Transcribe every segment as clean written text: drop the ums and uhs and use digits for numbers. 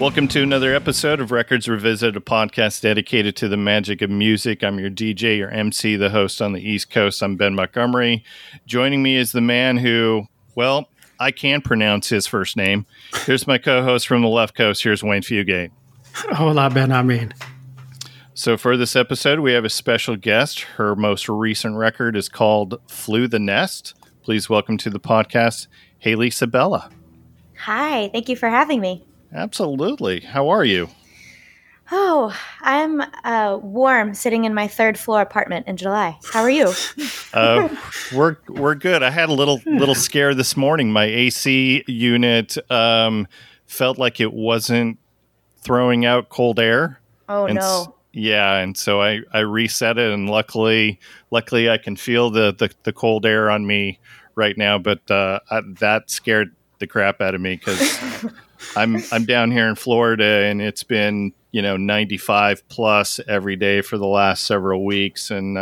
Welcome to another episode of Records Revisited, a podcast dedicated to the magic of music. I'm your DJ, your MC, the host on the East Coast. I'm Ben Montgomery. Joining me is the man who, well, I can pronounce his first name. Here's my co-host from the left coast. Here's Wayne Fugate. Hola, Ben. I mean. So for this episode, we have a special guest. Her most recent record is called Flew the Nest. Please welcome to the podcast, Haley Sabella. Hi. Thank you for having me. Absolutely. How are you? Oh, I'm warm, sitting in my third floor apartment in July. How are you? We're good. I had a little scare this morning. My AC unit felt like it wasn't throwing out cold air. Oh and no! Yeah, and so I reset it, and luckily I can feel the cold air on me right now. But that scared the crap out of me because I'm down here in Florida, and it's been 95 plus every day for the last several weeks, and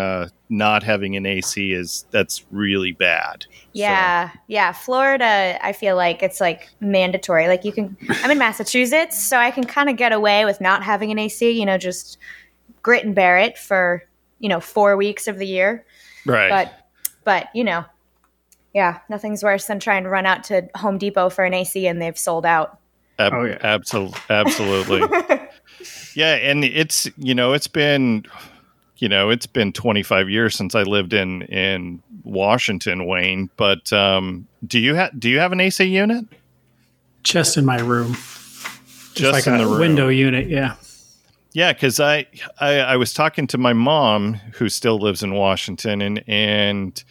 not having an AC that's really bad. Yeah. So. Yeah. Florida, I feel like it's like mandatory. Like I'm in Massachusetts, so I can kind of get away with not having an AC, just grit and bear it for, 4 weeks of the year. Right. But yeah, nothing's worse than trying to run out to Home Depot for an AC and they've sold out. Absolutely. Yeah, and it's it's been 25 years since I lived in Washington, Wayne. But do you have an AC unit? Just in my room. Just like in the room. Window unit, yeah. Yeah, because I was talking to my mom, who still lives in Washington, and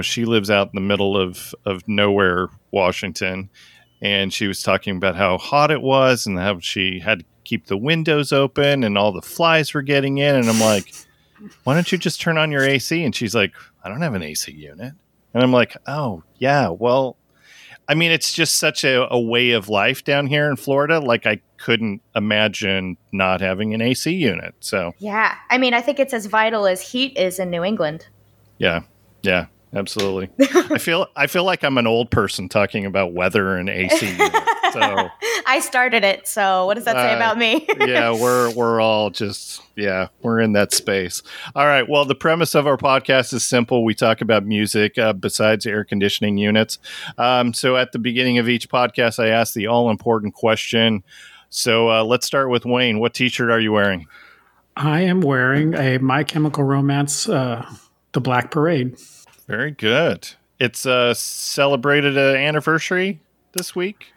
she lives out in the middle of nowhere, Washington. And she was talking about how hot it was and how she had to keep the windows open and all the flies were getting in. And I'm like, why don't you just turn on your AC? And she's like, I don't have an AC unit. And I'm like, oh, yeah, well, I mean, it's just such a way of life down here in Florida. Like, I couldn't imagine not having an AC unit. So, yeah, I mean, I think it's as vital as heat is in New England. Yeah, yeah. Absolutely. I feel like I'm an old person talking about weather and AC. So I started it. So what does that say about me? Yeah, we're all just we're in that space. All right. Well, the premise of our podcast is simple. We talk about music besides air conditioning units. So at the beginning of each podcast, I ask the all important question. So let's start with Wayne. What T-shirt are you wearing? I am wearing a My Chemical Romance, The Black Parade. Very good. It's celebrated an anniversary this week.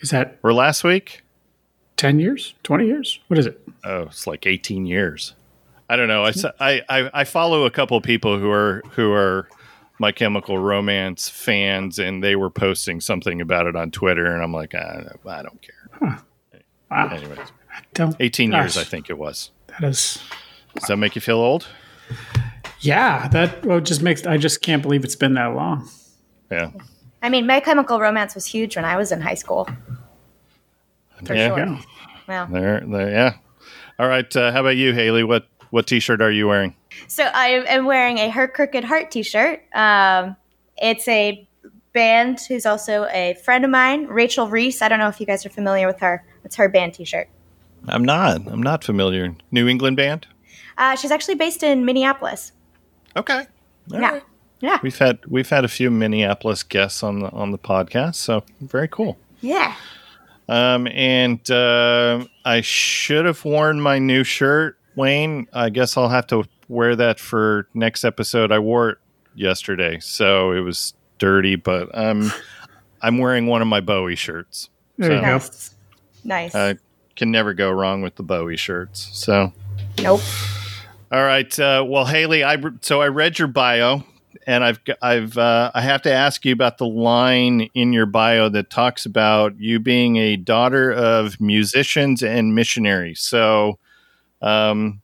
Is that? Or last week? 10 years? 20 years? What is it? Oh, it's like 18 years. I don't know. I follow a couple of people who are My Chemical Romance fans, and they were posting something about it on Twitter, and I'm like, I don't care. Huh. Wow. Anyways, 18 years, I think it was. That is. Does that make you feel old? Yeah, that just makes. I just can't believe it's been that long. Yeah, I mean, My Chemical Romance was huge when I was in high school. For sure. Yeah. Wow. There. Yeah. All right. How about you, Haley? What T-shirt are you wearing? So I am wearing a Her Crooked Heart T-shirt. It's a band who's also a friend of mine, Rachel Reese. I don't know if you guys are familiar with her. It's her band T-shirt. I'm not familiar. New England band. She's actually based in Minneapolis. Okay. All yeah. Right. Yeah. We've had a few Minneapolis guests on the podcast, so very cool. Yeah. And I should have worn my new shirt, Wayne. I guess I'll have to wear that for next episode. I wore it yesterday, so it was dirty, but I'm wearing one of my Bowie shirts. There you go. Nice. I can never go wrong with the Bowie shirts. So. Nope. All right. Well, Haley, so I read your bio, and I have to ask you about the line in your bio that talks about you being a daughter of musicians and missionaries. So, so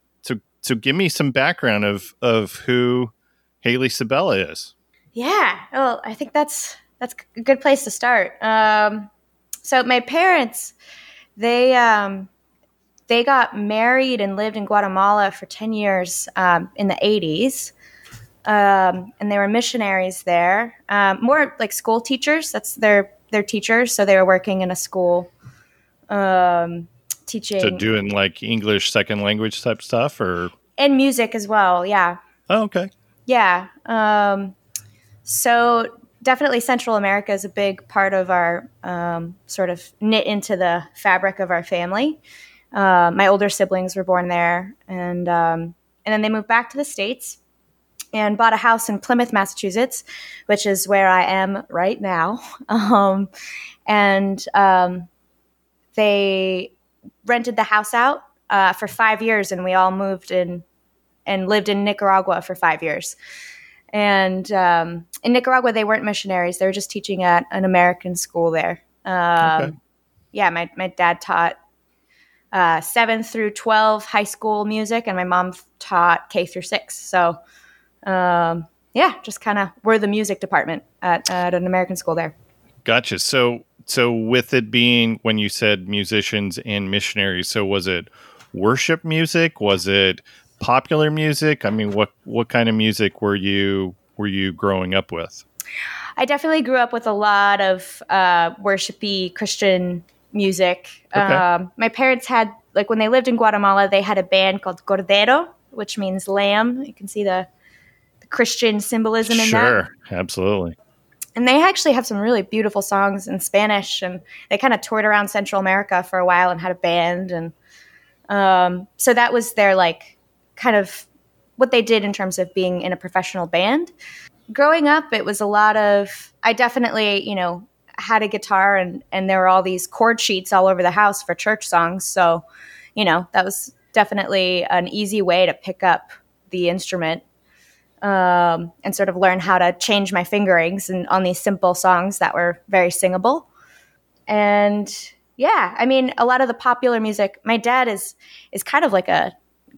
give me some background of who Haley Sabella is. Yeah. Well, I think that's a good place to start. So my parents, they got married and lived in Guatemala for 10 years in the 80s, and they were missionaries there, more like school teachers. That's their teachers, so they were working in a school teaching. So doing like English second language type stuff, or and music as well. Yeah. Oh, okay. Yeah. So definitely Central America is a big part of our sort of knit into the fabric of our family. My older siblings were born there, and then they moved back to the States and bought a house in Plymouth, Massachusetts, which is where I am right now. They rented the house out for 5 years, and we all moved in and lived in Nicaragua for 5 years. And in Nicaragua, they weren't missionaries. They were just teaching at an American school there. Okay. Yeah, my dad taught 7 through 12 high school music, and my mom taught K through 6. So just kind of we're the music department at an American school there. Gotcha. So with it being, when you said musicians and missionaries, so was it worship music? Was it popular music? I mean, what kind of music were you growing up with? I definitely grew up with a lot of worshipy Christian music. Okay. My parents had, like, when they lived in Guatemala, they had a band called Cordero, which means lamb. You can see the Christian symbolism in that. Sure, absolutely. And they actually have some really beautiful songs in Spanish, and they kind of toured around Central America for a while and had a band. And so that was their, like, kind of what they did in terms of being in a professional band. Growing up, it was a lot of – I definitely, you know, had a guitar, and there were all these chord sheets all over the house for church songs. So, you know, that was definitely an easy way to pick up the instrument. And sort of learn how to change my fingerings and on these simple songs that were very singable. And yeah, I mean, a lot of the popular music, my dad is kind of like a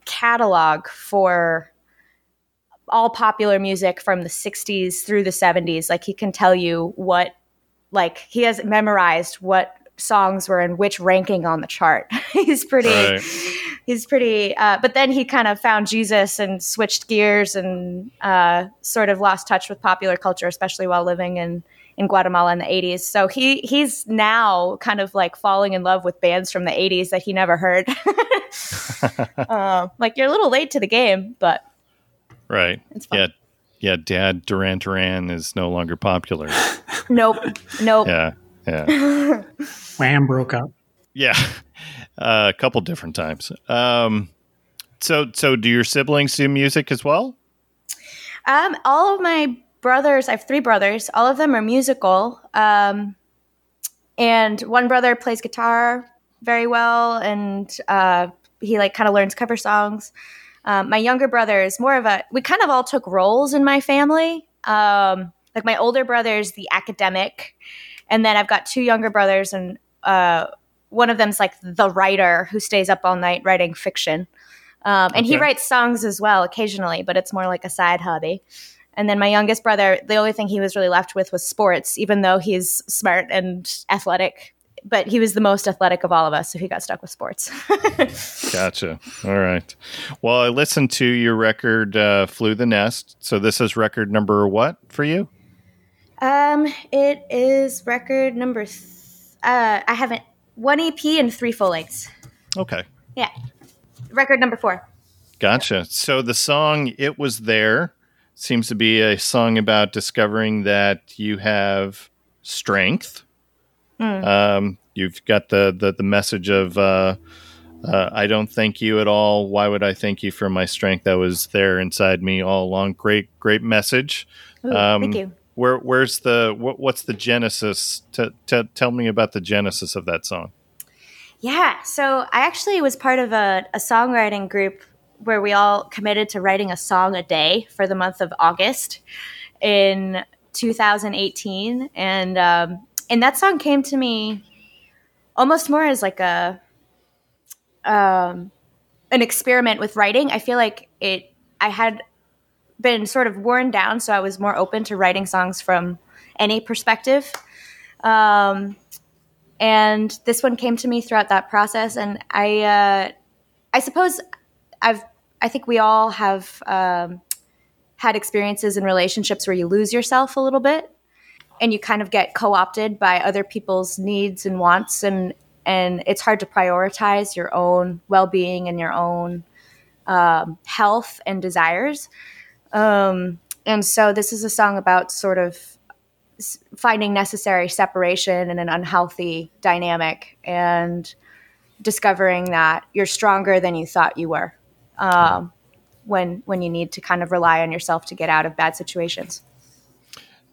catalog for all popular music from the 60s through the 70s. Like, he can tell you he has memorized what songs were in which ranking on the chart. He's pretty, but then he kind of found Jesus and switched gears and sort of lost touch with popular culture, especially while living in Guatemala in the 80s. So he's now kind of like falling in love with bands from the 80s that he never heard. Like, you're a little late to the game, but right. It's fun. Yeah. Dad, Duran Duran is no longer popular. Nope. Yeah. Wham broke up. Yeah. A couple different times. So do your siblings do music as well? All of my brothers, I have 3 brothers. All of them are musical. And one brother plays guitar very well, and he like kind of learns cover songs. My younger brother is more of we kind of all took roles in my family. Like, my older brother is the academic, and then I've got 2 younger brothers, and one of them's like the writer who stays up all night writing fiction. And he writes songs as well occasionally, but it's more like a side hobby. And then my youngest brother, the only thing he was really left with was sports, even though he's smart and athletic. But he was the most athletic of all of us, so he got stuck with sports. Gotcha. All right. Well, I listened to your record, Flew the Nest. So this is record number what for you? It is record number I haven't. 1 EP and 3 full lengths. Okay. Yeah. Record number 4. Gotcha. So the song It Was There seems to be a song about discovering that you have strength. You've got the message of I don't thank you at all. Why would I thank you for my strength that was there inside me all along? Great message. Ooh, thank you. What's the genesis? Tell me about the genesis of that song. Yeah, so I actually was part of a songwriting group where we all committed to writing a song a day for the month of August in 2018, and that song came to me almost more as like a an experiment with writing. I feel like I had been sort of worn down, so I was more open to writing songs from any perspective. And this one came to me throughout that process, and I suppose I think we all have had experiences in relationships where you lose yourself a little bit, and you kind of get co-opted by other people's needs and wants, and and it's hard to prioritize your own well-being and your own health and desires. And so this is a song about sort of finding necessary separation in an unhealthy dynamic and discovering that you're stronger than you thought you were when you need to kind of rely on yourself to get out of bad situations.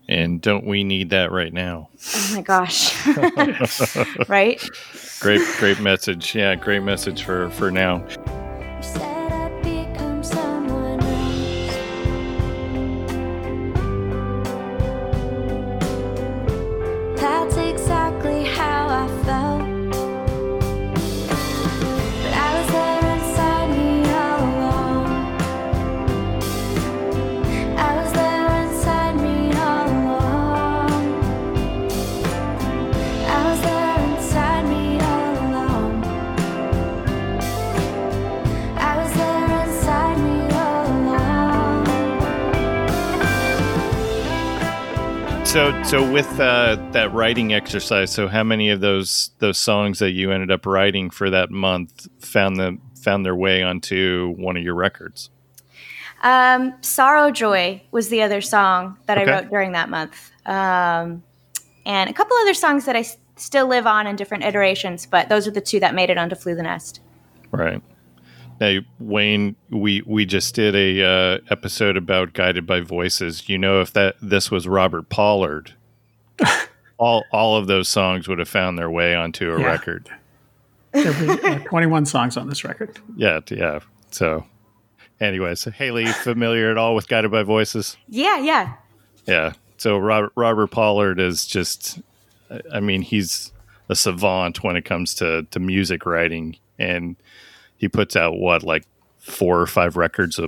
And don't we need that right now? Oh my gosh. Right? Great message. Yeah, great message for now. So with that writing exercise, so how many of those songs that you ended up writing for that month found their way onto one of your records? Sorrow Joy was the other song that I wrote during that month. And a couple other songs that I still live on in different iterations, but those are the two that made it onto Flew the Nest. Right. Now, Wayne, we just did a episode about Guided by Voices. You know, if this was Robert Pollard, all of those songs would have found their way onto a record. There'd be 21 songs on this record. Yeah. So, anyways, Haley, familiar at all with Guided by Voices? Yeah. So Robert Pollard is just, I mean, he's a savant when it comes to music writing, and he puts out, like 4 or 5 records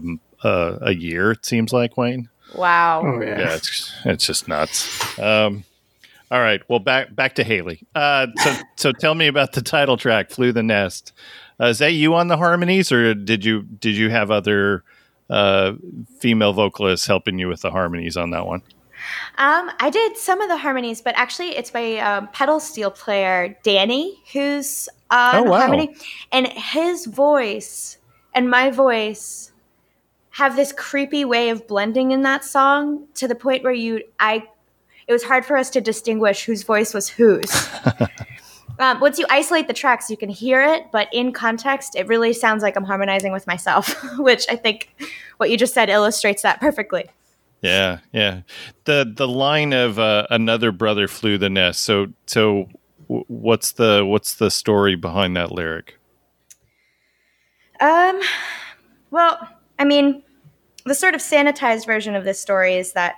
a year, it seems like, Wayne? Wow. Oh, yeah, it's just nuts. All right, well, back to Haley. So tell me about the title track, Flew the Nest. Is that you on the harmonies, or did you have other female vocalists helping you with the harmonies on that one? I did some of the harmonies, but actually it's my pedal steel player, Danny, who's harmony. And his voice and my voice have this creepy way of blending in that song to the point where it was hard for us to distinguish whose voice was whose. Once you isolate the tracks, you can hear it, but in context, it really sounds like I'm harmonizing with myself, which I think what you just said illustrates that perfectly. Yeah. The line of another brother flew the nest. So what's the story behind that lyric? Well, I mean, the sort of sanitized version of this story is that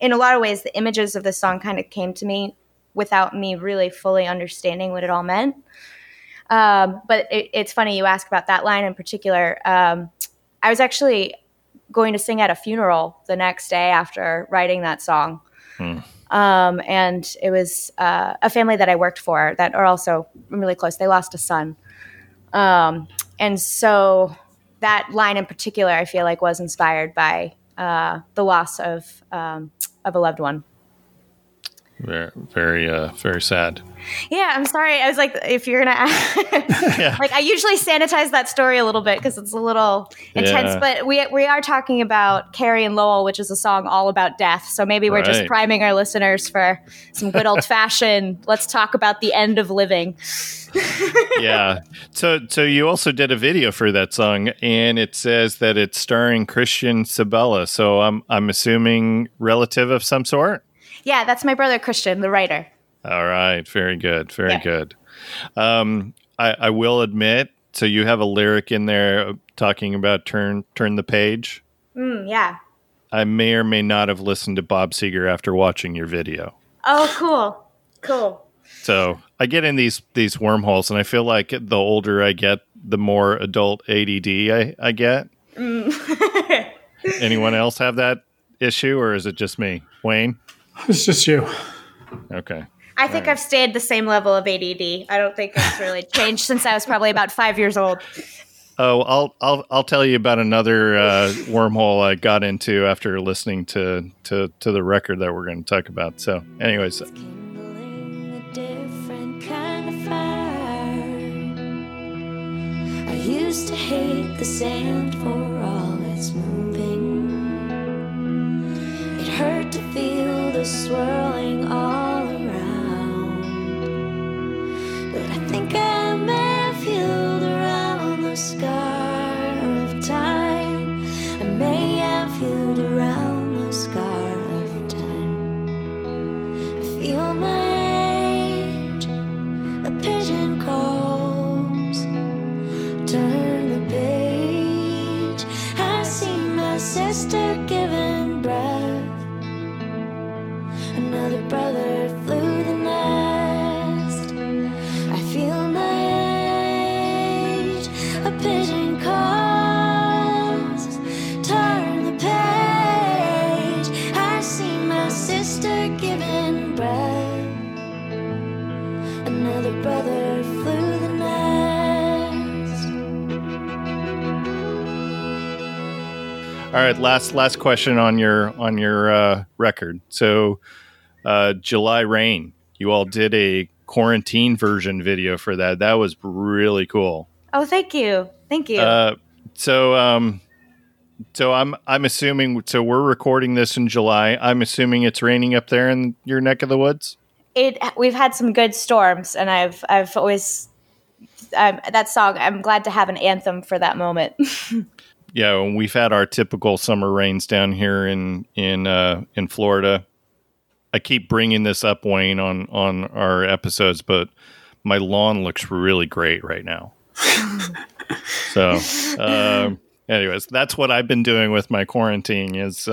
in a lot of ways the images of this song kind of came to me without me really fully understanding what it all meant. But it's funny you ask about that line in particular. I was actually going to sing at a funeral the next day after writing that song. And it was a family that I worked for that are also really close. They lost a son. And so that line in particular, I feel like, was inspired by the loss of a loved one. Very sad. Yeah, I'm sorry. I was like, if you're going to... Like, I usually sanitize that story a little bit because it's a little intense. Yeah. But we are talking about Carrie and Lowell, which is a song all about death. So maybe we're just priming our listeners for some good old-fashioned, let's talk about the end of living. Yeah. So you also did a video for that song, and it says that it's starring Christian Sabella. So I'm assuming relative of some sort? Yeah, that's my brother, Christian, the writer. All right. Very good. I will admit, so you have a lyric in there talking about turn the page. Yeah. I may or may not have listened to Bob Seger after watching your video. Oh, cool. So I get in these wormholes, and I feel like the older I get, the more adult ADD I get. Anyone else have that issue, or is it just me? Wayne? It's just you. Okay. I think I've stayed the same level of ADD. I don't think it's really changed since I was probably about 5 years old. Oh, I'll tell you about another wormhole I got into after listening to the record that we're going to talk about. So, anyways. It's kindling a different kind of fire. used to hate the sand for all its moving. It hurt to feel the swirling all around, but I think I may have healed around the scar of time. I may have healed around the scar of time. I feel my age, a pigeon call. Turn the page, I see my sister giving breath. Another brother flew the nest. I feel my age, a pigeon calls. Turn the page, I see my sister giving breath. Another brother flew the nest. All right, last question on your record. So, July Rain, you all did a quarantine version video for that. That was really cool. Oh, thank you. So I'm assuming. So we're recording this in July. I'm assuming it's raining up there in your neck of the woods. We've had some good storms, and I've always that song. I'm glad to have an anthem for that moment. Yeah, and we've had our typical summer rains down here in Florida. I keep bringing this up, Wayne, on our episodes, but my lawn looks really great right now. So, anyways, that's what I've been doing with my quarantine is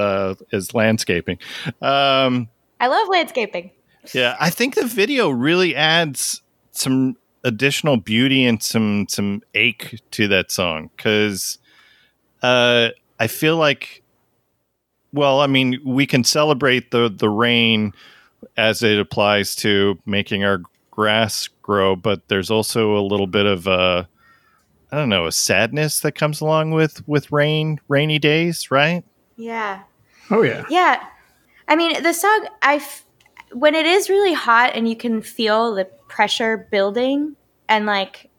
landscaping. I love landscaping. Yeah, I think the video really adds some additional beauty and some ache to that song because. I feel like, well, I mean, we can celebrate the rain as it applies to making our grass grow, but there's also a little bit of a sadness that comes along with rainy days, right? Yeah. Oh yeah. Yeah. I mean, the song, when it is really hot and you can feel the pressure building and like,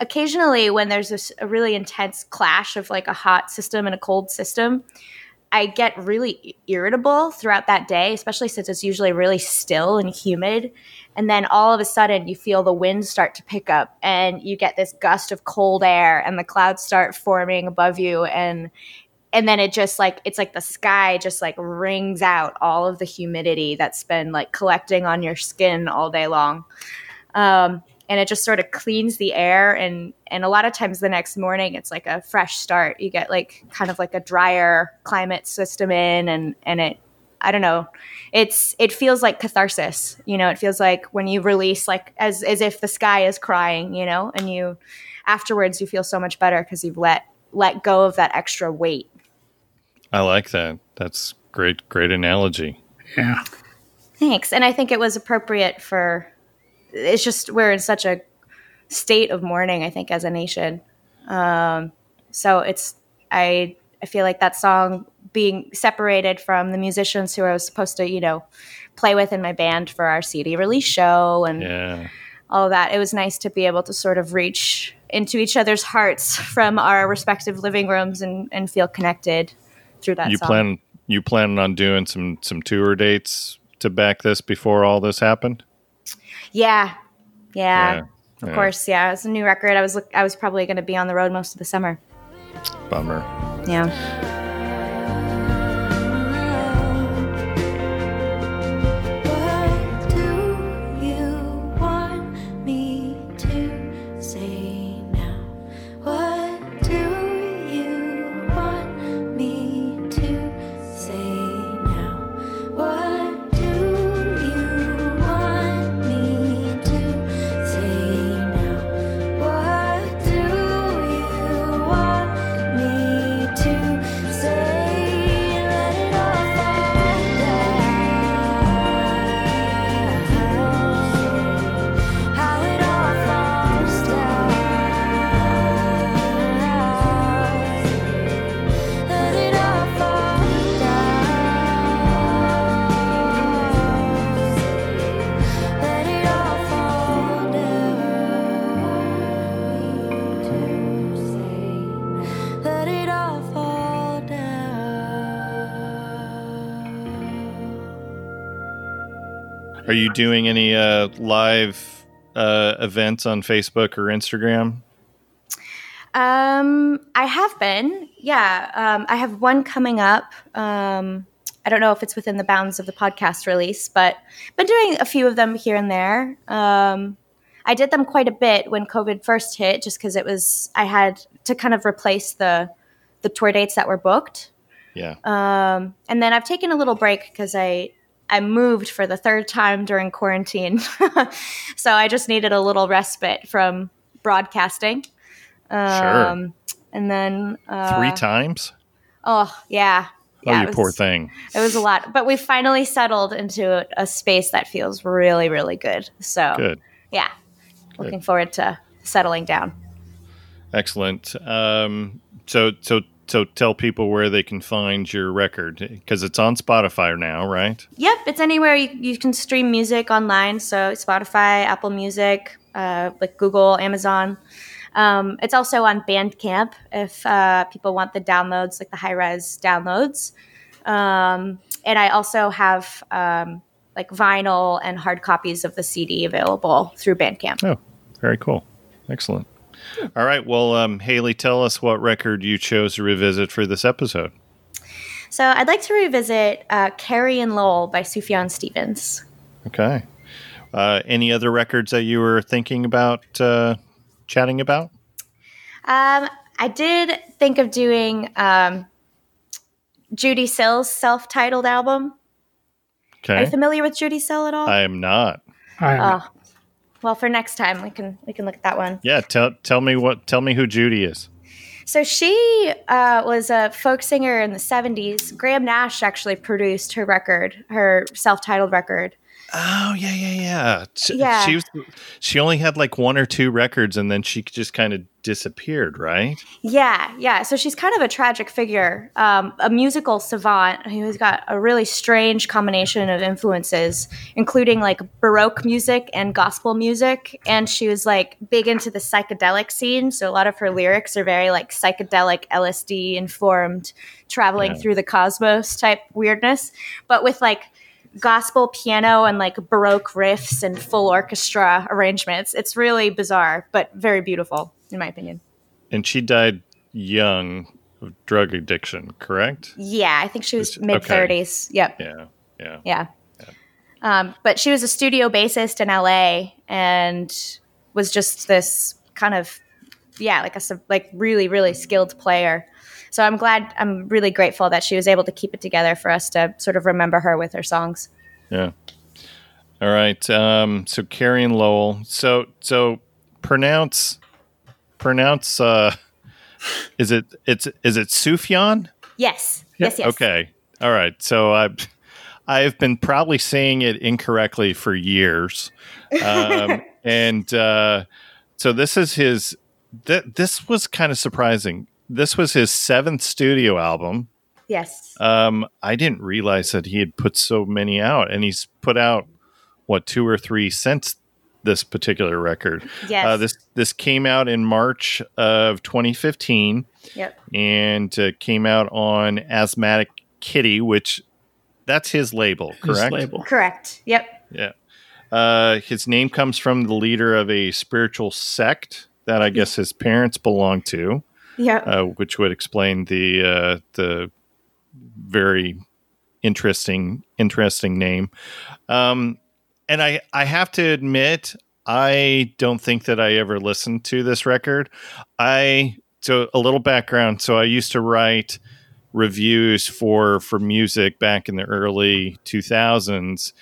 occasionally when there's a really intense clash of like a hot system and a cold system, I get really irritable throughout that day, especially since it's usually really still and humid. And then all of a sudden you feel the wind start to pick up and you get this gust of cold air and the clouds start forming above you. And then it just like, it's like the sky just like wrings out all of the humidity that's been like collecting on your skin all day long. And it just sort of cleans the air. And a lot of times the next morning, it's like a fresh start. You get like kind of like a drier climate system in and it, I don't know, it feels like catharsis. You know, it feels like when you release like as if the sky is crying, you know, and you afterwards you feel so much better because you've let go of that extra weight. I like that. That's great analogy. Yeah. Thanks. And I think it was appropriate for... It's just we're in such a state of mourning, I think, as a nation. So it's I feel like that song being separated from the musicians who I was supposed to, you know, play with in my band for our CD release show and all that. It was nice to be able to sort of reach into each other's hearts from our respective living rooms and feel connected through that song. You planning on doing some tour dates to back this before all this happened? Yeah, of course. Yeah, it's a new record. I was probably going to be on the road most of the summer. Bummer. Yeah. Are you doing any live events on Facebook or Instagram? I have been, yeah. I have one coming up. I don't know if it's within the bounds of the podcast release, but I've been doing a few of them here and there. I did them quite a bit when COVID first hit, just because I had to kind of replace the tour dates that were booked. Yeah. And then I've taken a little break because I moved for the third time during quarantine. So I just needed a little respite from broadcasting. Sure. And then... 3 times? Oh, yeah. Yeah, poor thing. It was a lot. But we finally settled into a space that feels really, really good. So, good. Yeah. Good. Looking forward to settling down. Excellent. So tell people where they can find your record, because it's on Spotify now, right? Yep. It's anywhere you can stream music online. So Spotify, Apple Music, like Google, Amazon. It's also on Bandcamp if people want the downloads, like the high-res downloads. And I also have like vinyl and hard copies of the CD available through Bandcamp. Oh, very cool. Excellent. All right. Well, Haley, tell us what record you chose to revisit for this episode. So I'd like to revisit Carrie and Lowell by Sufjan Stevens. Okay. Any other records that you were thinking about chatting about? I did think of doing Judy Sill's self-titled album. Okay. Are you familiar with Judy Sill at all? I am not. Well, for next time we can look at that one. Yeah, tell me who Judy is. So she was a folk singer in the 70s. Graham Nash actually produced her record, her self-titled record. Oh, yeah. Yeah. She only had like 1 or 2 records, and then she just kind of disappeared, right? Yeah. So she's kind of a tragic figure, a musical savant who's got a really strange combination of influences, including like Baroque music and gospel music. And she was like big into the psychedelic scene. So a lot of her lyrics are very like psychedelic, LSD informed, traveling through the cosmos type weirdness, but with like gospel piano and like Baroque riffs and full orchestra arrangements. It's really bizarre, but very beautiful in my opinion. And she died young of drug addiction, correct? Yeah, I think she was mid-30s. Yep. Yeah. But she was a studio bassist in LA and was just this kind of really, really skilled player. So I'm really grateful that she was able to keep it together for us to sort of remember her with her songs. Yeah. All right. So Carrie and Lowell. So pronounce. Is it Sufjan? Yes. Yes. Okay. All right. So I've been probably saying it incorrectly for years, and so this is his. This was kind of surprising. This was his 7th studio album. Yes. I didn't realize that he had put so many out, and he's put out 2 or 3 since this particular record. Yes. This came out in March of 2015. Yep. And came out on Asthmatic Kitty, which that's his label, correct? His label. Correct. Yep. Yeah. His name comes from the leader of a spiritual sect that I guess his parents belonged to. Yeah, which would explain the very interesting name, and I have to admit I don't think that I ever listened to this record. So a little background. So I used to write reviews for music back in the early 2000s,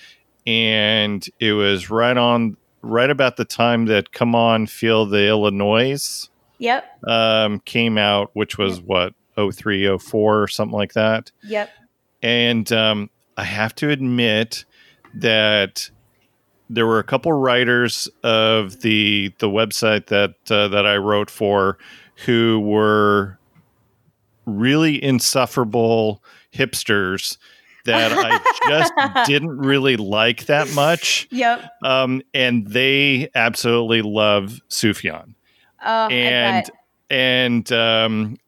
and it was right about the time that "Come On, Feel the Illinois." Yep. Came out, which was 03, 04 or something like that. Yep. And I have to admit that there were a couple writers of the website that I wrote for who were really insufferable hipsters that I just didn't really like that much. Yep. And they absolutely love Sufjan. Oh, and And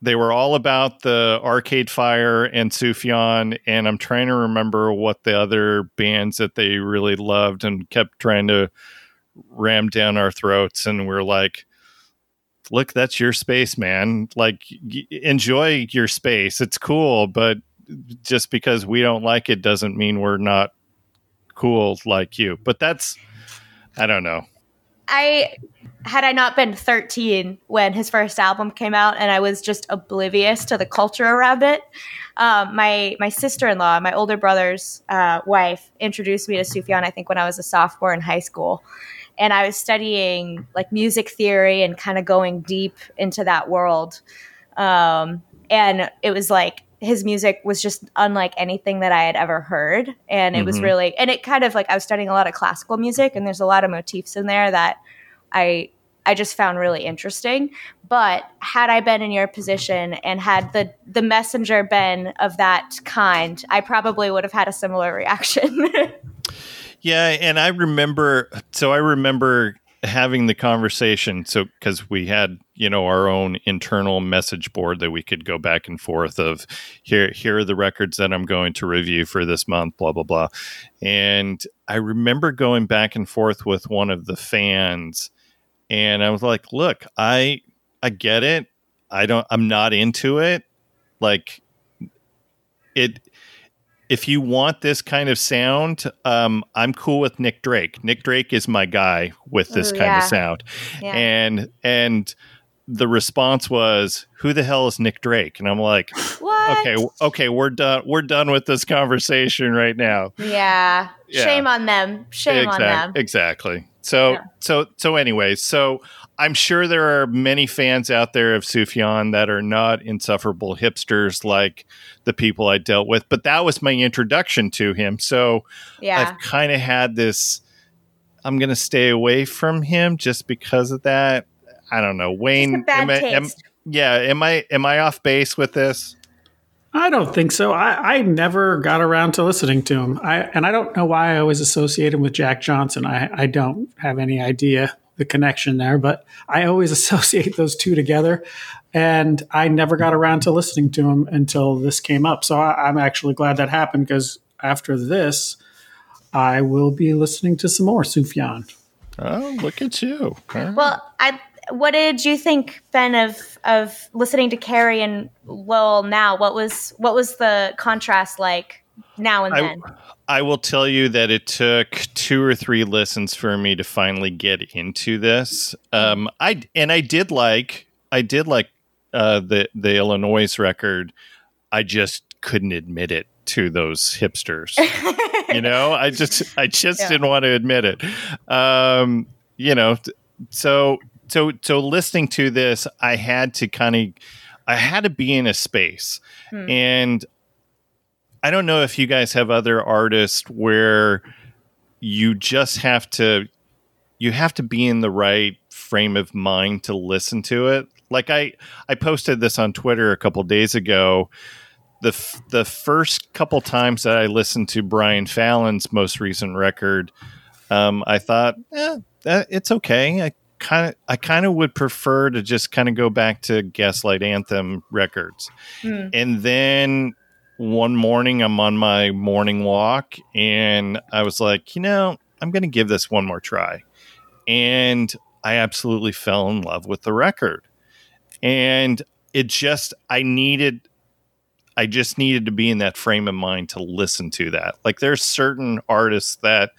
they were all about the Arcade Fire and Sufjan, and I'm trying to remember what the other bands that they really loved and kept trying to ram down our throats. And we're like, look, that's your space, man. Like, enjoy your space. It's cool, but just because we don't like it doesn't mean we're not cool like you. But that's, I don't know. Had I not been 13 when his first album came out and I was just oblivious to the culture around it, my sister-in-law, my older brother's wife, introduced me to Sufjan, I think, when I was a sophomore in high school. And I was studying like music theory and kind of going deep into that world. And it was like his music was just unlike anything that I had ever heard. And it was really, and it kind of like, I was studying a lot of classical music and there's a lot of motifs in there that I just found really interesting. But had I been in your position and had the messenger been of that kind, I probably would have had a similar reaction. Yeah. And I remember having the conversation. So, cause we had, our own internal message board that we could go back and forth of here are the records that I'm going to review for this month, blah, blah, blah. And I remember going back and forth with one of the fans and I was like, look, I get it. I'm not into it. Like it, if you want this kind of sound, I'm cool with Nick Drake. Nick Drake is my guy with this kind of sound. Yeah. And the response was, who the hell is Nick Drake? And I'm like, what? Okay, we're done. We're done with this conversation right now. Yeah. Shame on them. Shame on them. Exactly. So anyway, so I'm sure there are many fans out there of Sufjan that are not insufferable hipsters like the people I dealt with, but that was my introduction to him. So I've kind of had this, I'm going to stay away from him just because of that. I don't know. Wayne, am I off base with this? I don't think so. I never got around to listening to him. I don't know why I was associated with Jack Johnson. I don't have any idea the connection there, but I always associate those two together. And I never got around to listening to him until this came up. So I'm actually glad that happened because after this, I will be listening to some more Sufjan. Oh, look at you. Right. Well, what did you think, Ben, of listening to Carrie and Lowell now? What was the contrast like now and then? I will tell you that it took 2 or 3 listens for me to finally get into this. I did like the Illinois record. I just couldn't admit it to those hipsters. I just didn't want to admit it. So listening to this, I had to be in a space. And I don't know if you guys have other artists where you just have to be in the right frame of mind to listen to it. Like I posted this on Twitter a couple days ago. The first couple times that I listened to Brian Fallon's most recent record, I thought, it's okay. I kind of would prefer to just kind of go back to Gaslight Anthem records. And then one morning I'm on my morning walk and I was like, I'm going to give this one more try. And I absolutely fell in love with the record. And it just, I just needed to be in that frame of mind to listen to that. Like there's certain artists that,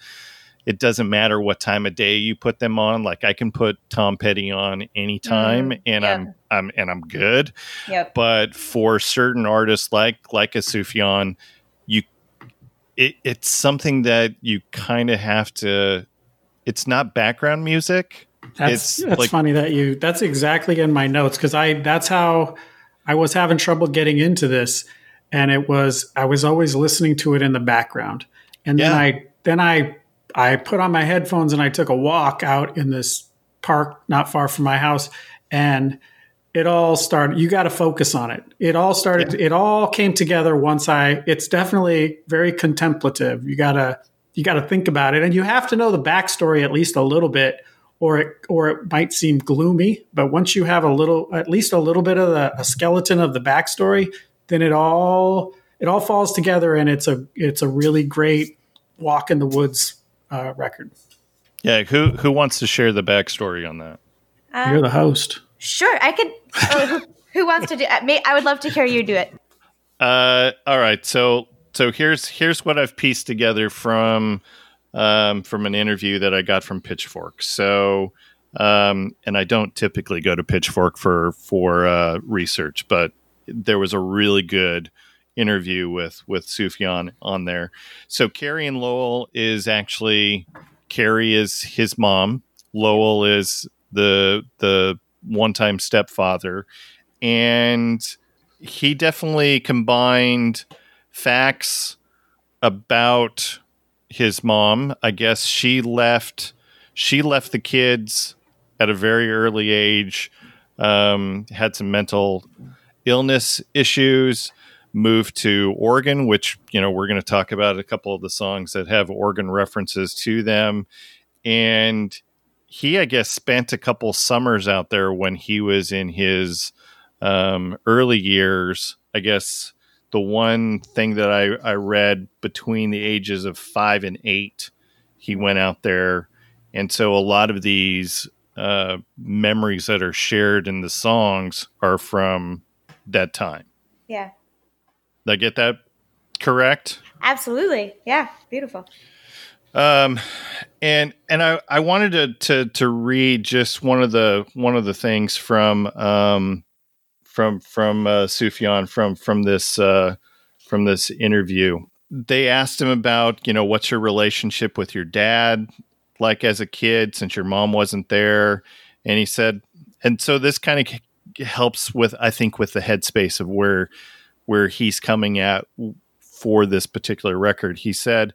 it doesn't matter what time of day you put them on. Like I can put Tom Petty on anytime and I'm good. Yep. But for certain artists like a Sufjan, it's something that you kind of have to, it's not background music. That's funny that that's exactly in my notes. Cause that's how I was having trouble getting into this. And I was always listening to it in the background. And then I put on my headphones and I took a walk out in this park not far from my house and it all started. You got to focus on it. It all came together once it's definitely very contemplative. You got to think about it and you have to know the backstory at least a little bit or it might seem gloomy. But once you have at least a little bit of a skeleton of the backstory, then it all falls together, and it's a really great walk in the woods record. Yeah, who wants to share the backstory on that? You're the host. Sure, I could. Who wants to do it? I would love to hear you do it. All right. So here's what I've pieced together from an interview that I got from Pitchfork. So, and I don't typically go to Pitchfork for research, but there was a really good interview with Sufjan on there. So Carrie and Lowell is actually, Carrie is his mom. Lowell is the one-time stepfather, and he definitely combined facts about his mom. I guess she left the kids at a very early age, had some mental illness issues, moved to Oregon, which, you know, we're going to talk about a couple of the songs that have Oregon references to them. And he, I guess, spent a couple summers out there when he was in his early years. I guess the one thing that I read, between the ages of 5 and 8, he went out there. And so a lot of these memories that are shared in the songs are from that time. Yeah. Did I get that correct? Absolutely. Yeah. Beautiful. And I wanted to read just one of the things from Sufjan from this interview. They asked him about, you know, what's your relationship with your dad like as a kid, since your mom wasn't there. And he said, and so this kind of helps with, I think, with the headspace of where he's coming at for this particular record. He said,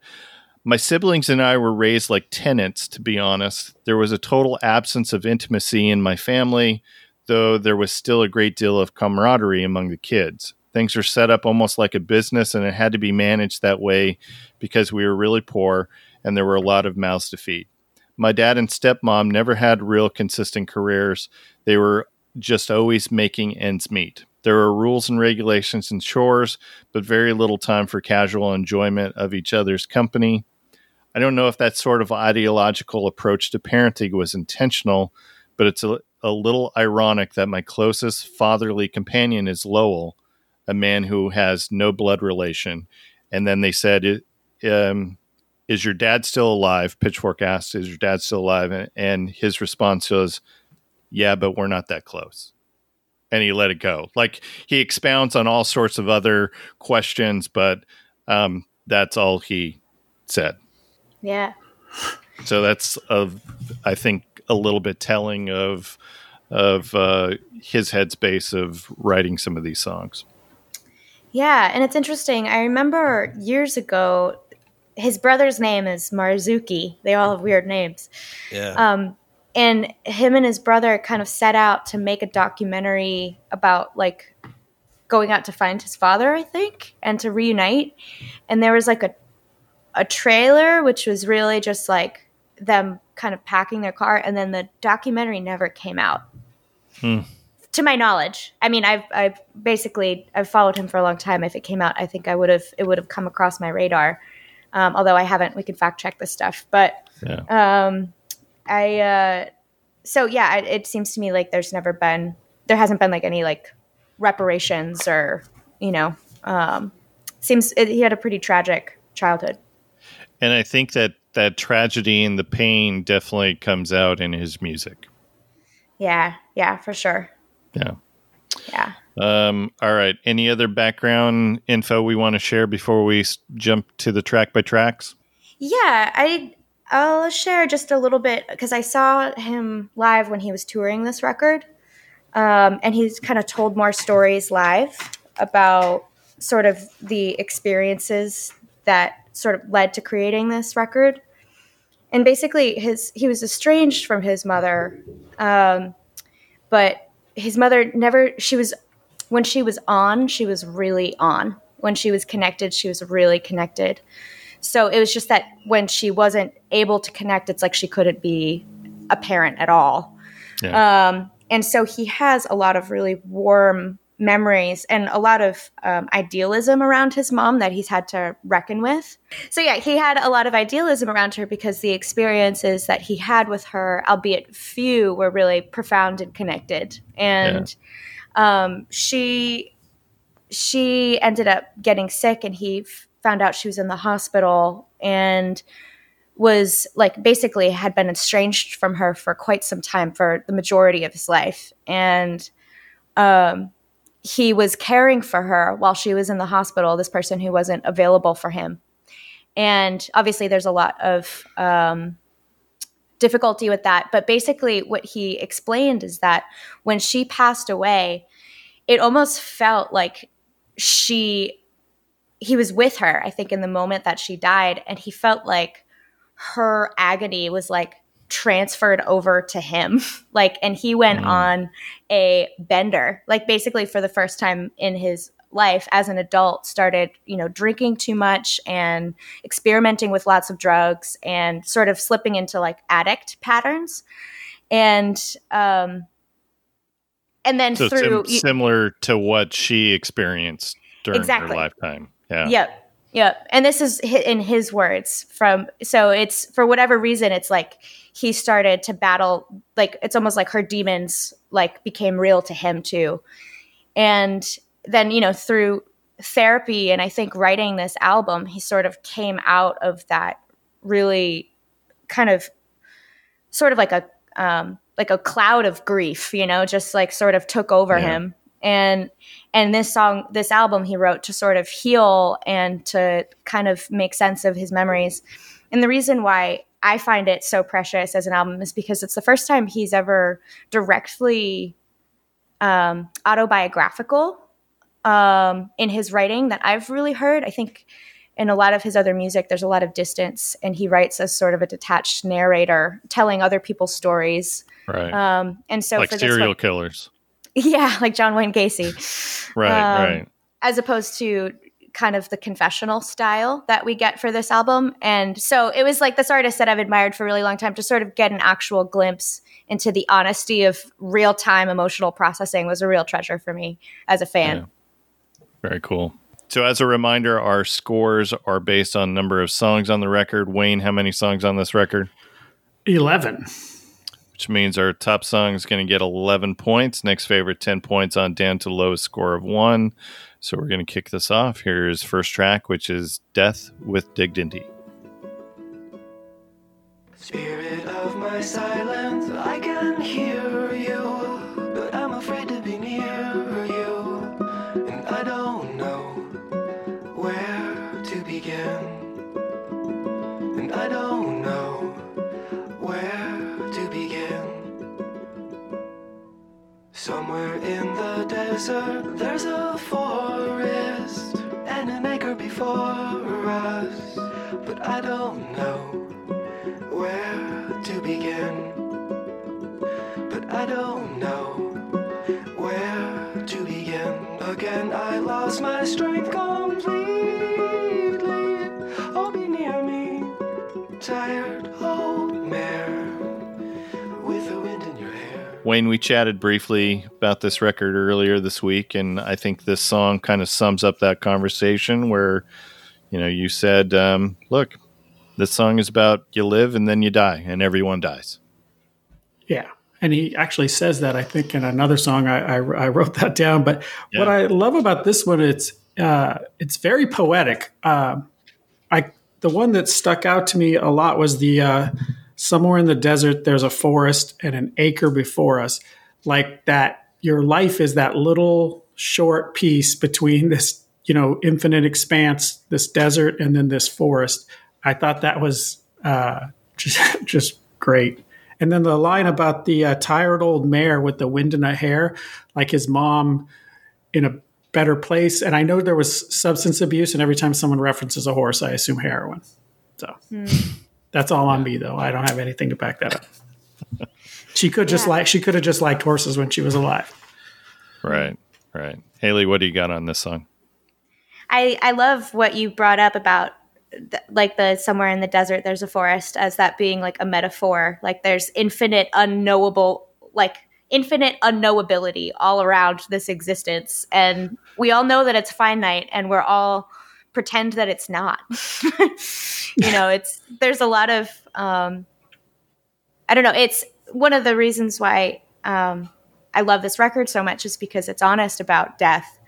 "My siblings and I were raised like tenants, to be honest. There was a total absence of intimacy in my family, though there was still a great deal of camaraderie among the kids. Things were set up almost like a business, and it had to be managed that way because we were really poor and there were a lot of mouths to feed. My dad and stepmom never had real consistent careers. They were just always making ends meet. There were rules and regulations and chores, but very little time for casual enjoyment of each other's company. I don't know if that sort of ideological approach to parenting was intentional, but it's a little ironic that my closest fatherly companion is Lowell, a man who has no blood relation." And then they said, "Is your dad still alive?" Pitchfork asked, "Is your dad still alive?" And his response was, "Yeah, but we're not that close." And he let it go. Like, he expounds on all sorts of other questions, but that's all he said. Yeah. So that's, I think, a little bit telling of his headspace of writing some of these songs. Yeah, and it's interesting. I remember years ago, his brother's name is Marzuki. They all have weird names. Yeah. And him and his brother kind of set out to make a documentary about, like, going out to find his father, I think, and to reunite. And there was, like, a trailer, which was really just like them kind of packing their car, and then the documentary never came out. To my knowledge. I mean, I've followed him for a long time. If it came out, I think it would have come across my radar. Although I haven't, we can fact check this stuff. But yeah. It seems to me like there hasn't been like any like reparations or, you know, he had a pretty tragic childhood. And I think that tragedy and the pain definitely comes out in his music. Yeah. Yeah, for sure. Yeah. Yeah. All right. Any other background info we want to share before we jump to the track by tracks? Yeah. I'll share just a little bit, because I saw him live when he was touring this record. And he's kind of told more stories live about sort of the experiences that sort of led to creating this record. And basically he was estranged from his mother. But his mother she was really on. When she was connected, she was really connected. So it was just that when she wasn't able to connect, it's like she couldn't be apparent at all. Yeah. And so he has a lot of really warm memories and a lot of idealism around his mom that he's had to reckon with. So yeah, he had a lot of idealism around her because the experiences that he had with her, albeit few, were really profound and connected. And she ended up getting sick, and he found out she was in the hospital and was like basically had been estranged from her for quite some time, for the majority of his life. And he was caring for her while she was in the hospital, this person who wasn't available for him. And obviously there's a lot of difficulty with that. But basically what he explained is that when she passed away, it almost felt like he was with her, I think, in the moment that she died. And he felt like her agony was like transferred over to him. And he went on a bender, basically for the first time in his life as an adult, started, drinking too much and experimenting with lots of drugs and sort of slipping into addict patterns. And then so through similar to what she experienced during her lifetime. Yeah. Yep. Yep. And this is in his words so it's, for whatever reason, it's he started to battle, it's almost like her demons, became real to him too. And then, through therapy and I think writing this album, he sort of came out of that really kind of sort of a cloud of grief, just sort of took over him. And this album he wrote to sort of heal and to kind of make sense of his memories. And the reason why I find it so precious as an album is because it's the first time he's ever directly autobiographical in his writing that I've really heard. I think in a lot of his other music, there's a lot of distance, and he writes as sort of a detached narrator telling other people's stories. Right. And so for serial killers. Yeah, like John Wayne Gacy. Right. As opposed to kind of the confessional style that we get for this album. And so it was this artist that I've admired for a really long time, to sort of get an actual glimpse into the honesty of real-time emotional processing was a real treasure for me as a fan. Yeah. Very cool. So as a reminder, our scores are based on number of songs on the record. Wayne, how many songs on this record? 11. Which means our top song is going to get 11 points. Next favorite, 10 points on down to lowest score of 1. So we're going to kick this off. Here's first track, which is Death with Dignity. Spirit of my silence, I can hear you, but I'm afraid to be near you, and I don't know where to begin, and I don't know where. Somewhere in the desert, there's a forest and an acre before us, but I don't know where to begin, but I don't know where to begin. Again, I lost my strength completely. Oh, be near me, tired old mare. Wayne, we chatted briefly about this record earlier this week, and I think this song kind of sums up that conversation where, you said, look, this song is about you live and then you die, and everyone dies. Yeah, and he actually says that, I think, in another song. I wrote that down, but what I love about this one, it's very poetic. The one that stuck out to me a lot was the... somewhere in the desert, there's a forest and an acre before us. That, your life is that little short piece between this, infinite expanse, this desert, and then this forest. I thought that was just great. And then the line about the tired old mare with the wind in her hair, his mom in a better place. And I know there was substance abuse, and every time someone references a horse, I assume heroin. So... That's all on me, though. I don't have anything to back that up. She could have just liked horses when she was alive. Right. Haley, what do you got on this song? I love what you brought up about like the somewhere in the desert there's a forest, as that being like a metaphor, like there's infinite unknowable, like infinite unknowability all around this existence, and we all know that it's finite and we're all pretend that it's not. You know, it's, there's a lot of I don't know, it's one of the reasons why I love this record so much, is because it's honest about death,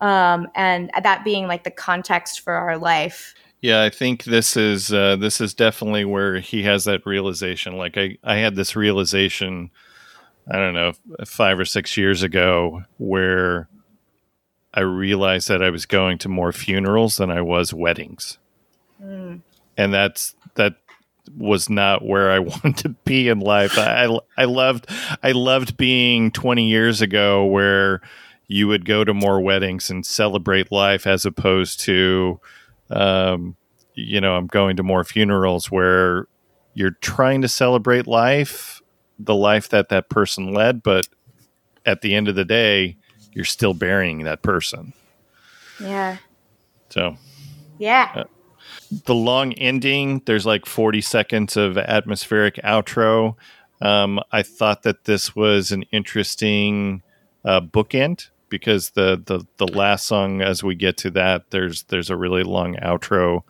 and that being like the context for our life. Yeah, I think this is definitely where he has that realization. Like I had this realization, I don't know, 5 or 6 years ago, where I realized that I was going to more funerals than I was weddings. Mm. And that was not where I wanted to be in life. I loved being 20 years ago, where you would go to more weddings and celebrate life, as opposed to, you know, I'm going to more funerals where you're trying to celebrate life, the life that person led, but at the end of the day, you're still burying that person. Yeah. So. Yeah. The long ending, there's like 40 seconds of atmospheric outro. I thought that this was an interesting bookend, because the last song, as we get to that, there's a really long outro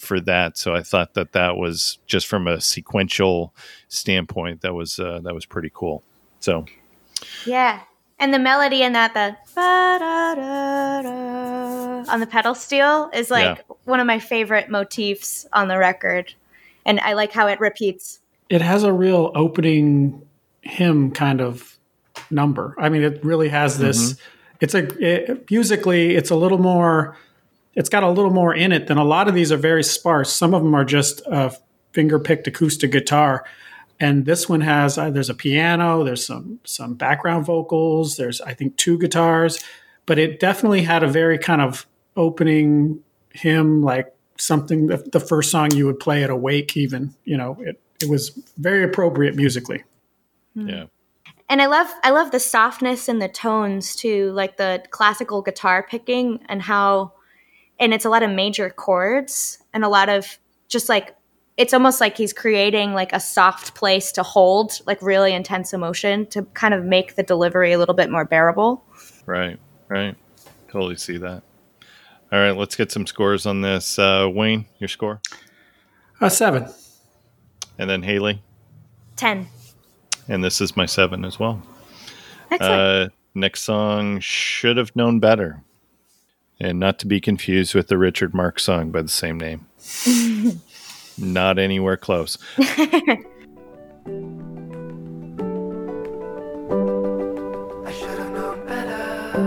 for that. So I thought that was, just from a sequential standpoint, that was pretty cool. So. Yeah. And the melody in that, the on the pedal steel, is like one of my favorite motifs on the record. And I like how it repeats. It has a real opening hymn kind of number. I mean, it really has this. Mm-hmm. Musically, it's a little more, it's got a little more in it than a lot of these are very sparse. Some of them are just a finger-picked acoustic guitar. And this one has, there's a piano, there's some background vocals, there's, I think, 2 guitars, but it definitely had a very kind of opening hymn, like something, the first song you would play at a wake even, you know, it was very appropriate musically. Yeah. And I love the softness in the tones too, like the classical guitar picking and it's a lot of major chords and a lot of just like, it's almost like he's creating like a soft place to hold like really intense emotion to kind of make the delivery a little bit more bearable. Right. Totally see that. All right, let's get some scores on this. Wayne, your score? 7. And then Haley? 10. And this is my 7 as well. Excellent. Next song, Should Have Known Better. And not to be confused with the Richard Marx song by the same name. Not anywhere close. I should have known better.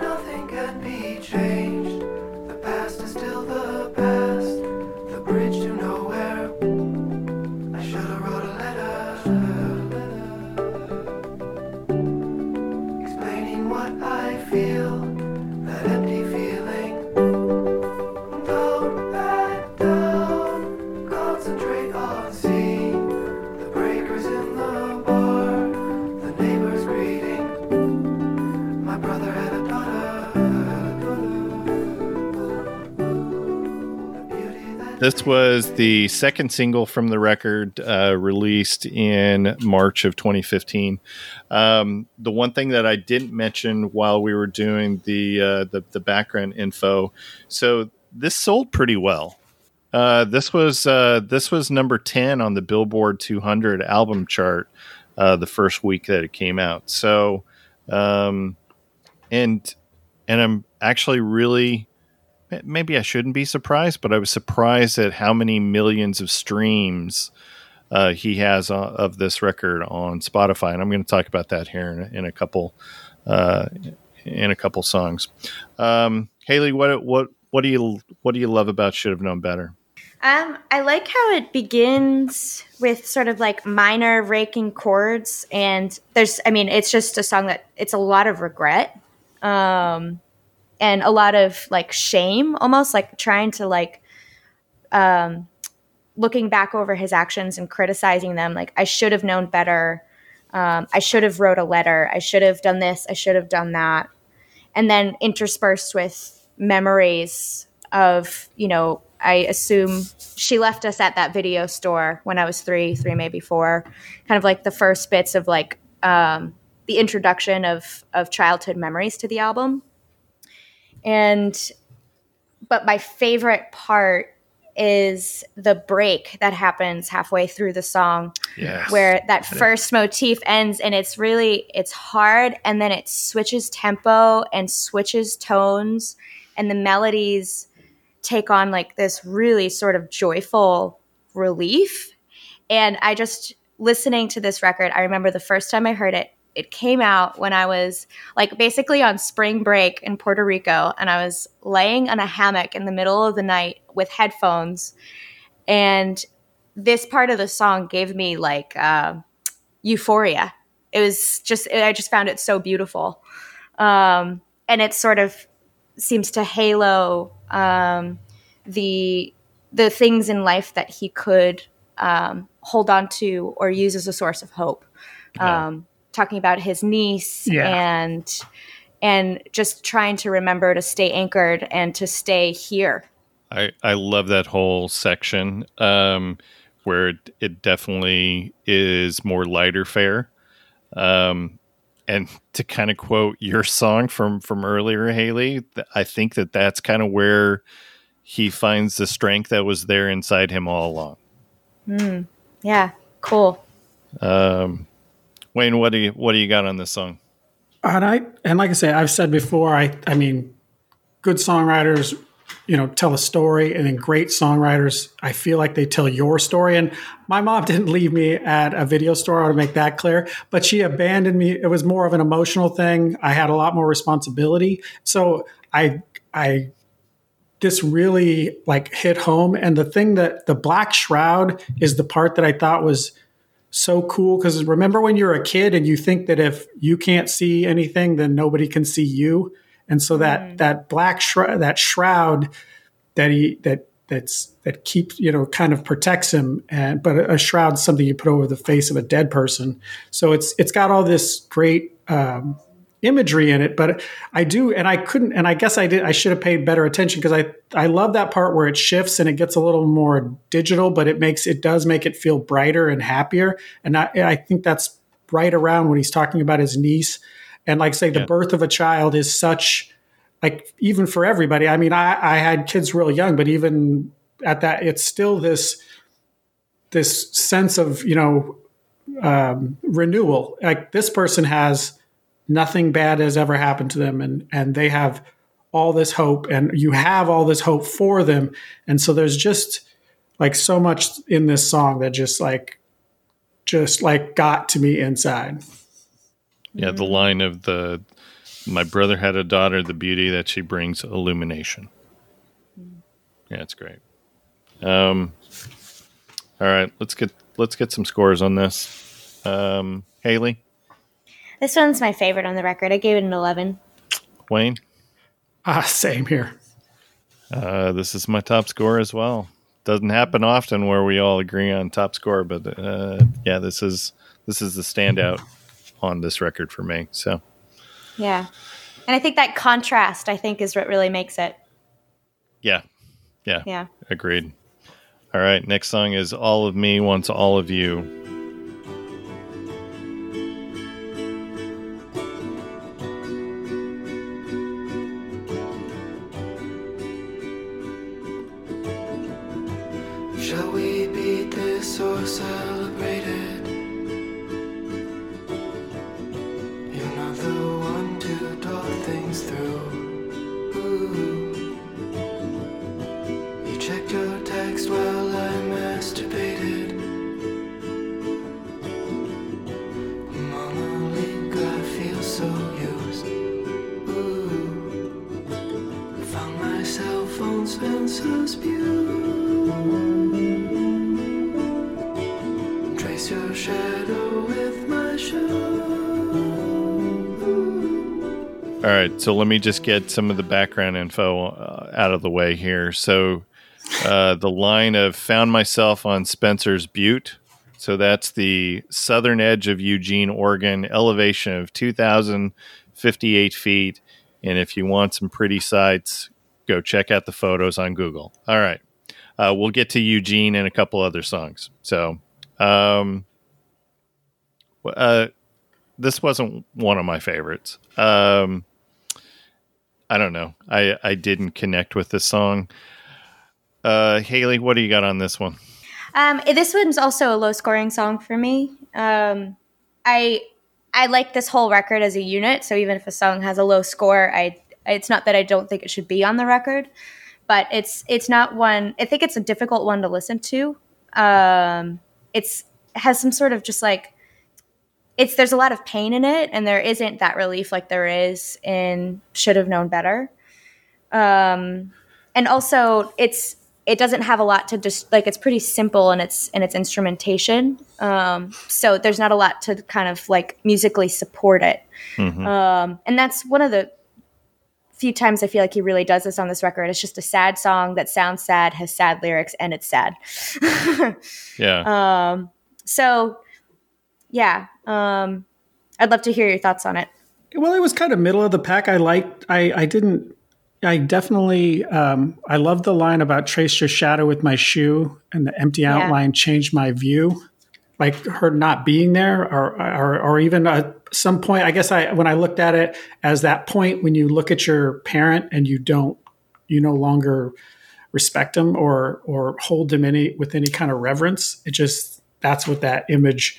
Nothing can be changed. The past is still the past. The bridge to nowhere. I should have wrote a letter. Explaining what I feel. That empty feeling. Don't back down. Concentrate on seeing the breakers in the bar, the neighbors greeting. My brother had a daughter. This was the second single from the record, released in March of 2015. The one thing that I didn't mention while we were doing the background info, so this sold pretty well. This was number 10 on the Billboard 200 album chart the first week that it came out. So, and I'm actually really, maybe I shouldn't be surprised, but I was surprised at how many millions of streams he has of this record on Spotify, and I'm going to talk about that here in a couple songs. Haley, what do you love about Should Have Known Better? I like how it begins with sort of like minor raking chords, and it's just a song that it's a lot of regret, and a lot of like shame, almost like trying to like, looking back over his actions and criticizing them. Like, I should have known better. I should have wrote a letter. I should have done this. I should have done that. And then interspersed with memories of, you know, I assume she left us at that video store when I was three, maybe four, kind of like the first bits of like the introduction of childhood memories to the album. But my favorite part is the break that happens halfway through the song, yes, where that first motif ends, and it's hard, and then it switches tempo and switches tones, and the melodies take on like this really sort of joyful relief. And I just, listening to this record, I remember the first time I heard it, it came out when I was like basically on spring break in Puerto Rico, and I was laying on a hammock in the middle of the night with headphones. And this part of the song gave me like euphoria. It was just, I just found it so beautiful. And it sort of seems to halo the things in life that he could hold on to or use as a source of hope. Talking about his niece, and just trying to remember to stay anchored and to stay here. I love that whole section where it definitely is more lighter fare. And to kind of quote your song from earlier, Haley, I think that's kind of where he finds the strength that was there inside him all along. Yeah, cool. Wayne, what do you got on this song? And like I say, I've said before, I mean, good songwriters, you know, tell a story, and then great songwriters, I feel like they tell your story. And my mom didn't leave me at a video store, I want to make that clear, but she abandoned me. It was more of an emotional thing. I had a lot more responsibility. So this really like hit home. And the thing that the black shroud is the part that I thought was so cool, because remember when you're a kid and you think that if you can't see anything, then nobody can see you. And so that black shroud, that shroud that that keeps, you know, kind of protects him. And but a shroud's something you put over the face of a dead person. So it's got all this great imagery in it. But I do, and I couldn't, and I guess I did. I should have paid better attention, because I love that part where it shifts and it gets a little more digital, but it does make it feel brighter and happier. And I think that's right around when he's talking about his niece. And like say, the birth of a child is such, like, even for everybody. I mean, I had kids real young, but even at that, it's still this sense of, you know, renewal. Like, this person has nothing bad has ever happened to them, and they have all this hope, and you have all this hope for them. And so there's just like so much in this song that just like got to me inside. Yeah, the line of my brother had a daughter, the beauty that she brings, illumination. Yeah, it's great. All right, let's get some scores on this. Haley? This one's my favorite on the record. I gave it an 11. Wayne? Same here. This is my top score as well. Doesn't happen often where we all agree on top score, but yeah, this is the standout on this record for me. So yeah, and I think that contrast, I think, is what really makes it. Yeah Agreed. All right, next song is All of Me Wants All of You. Shall we beat this or celebrate it? All right, so let me just get some of the background info out of the way here. So the line of found myself on Spencer's Butte. So that's the southern edge of Eugene, Oregon, elevation of 2,058 feet. And if you want some pretty sights, Go check out the photos on Google. All right. We'll get to Eugene and a couple other songs. So this wasn't one of my favorites. I don't know. I didn't connect with this song. Haley, what do you got on this one? This one's also a low-scoring song for me. I like this whole record as a unit, so even if a song has a low score, it's not that I don't think it should be on the record, but it's not one. I think it's a difficult one to listen to. It has some sort of just like there's a lot of pain in it, and there isn't that relief like there is in Should Have Known Better. And also it doesn't have a lot to just like, it's pretty simple in its instrumentation. So there's not a lot to kind of like musically support it. Mm-hmm. And that's one of the few times I feel like he really does this on this record. It's just a sad song that sounds sad, has sad lyrics, and it's sad. Yeah. So yeah. I'd love to hear your thoughts on it. Well, it was kind of middle of the pack. I love the line about trace your shadow with my shoe and the empty outline changed my view. Like her not being there or even at some point, I guess when I looked at it as that point, when you look at your parent and you no longer respect them or hold them with any kind of reverence. That's what that image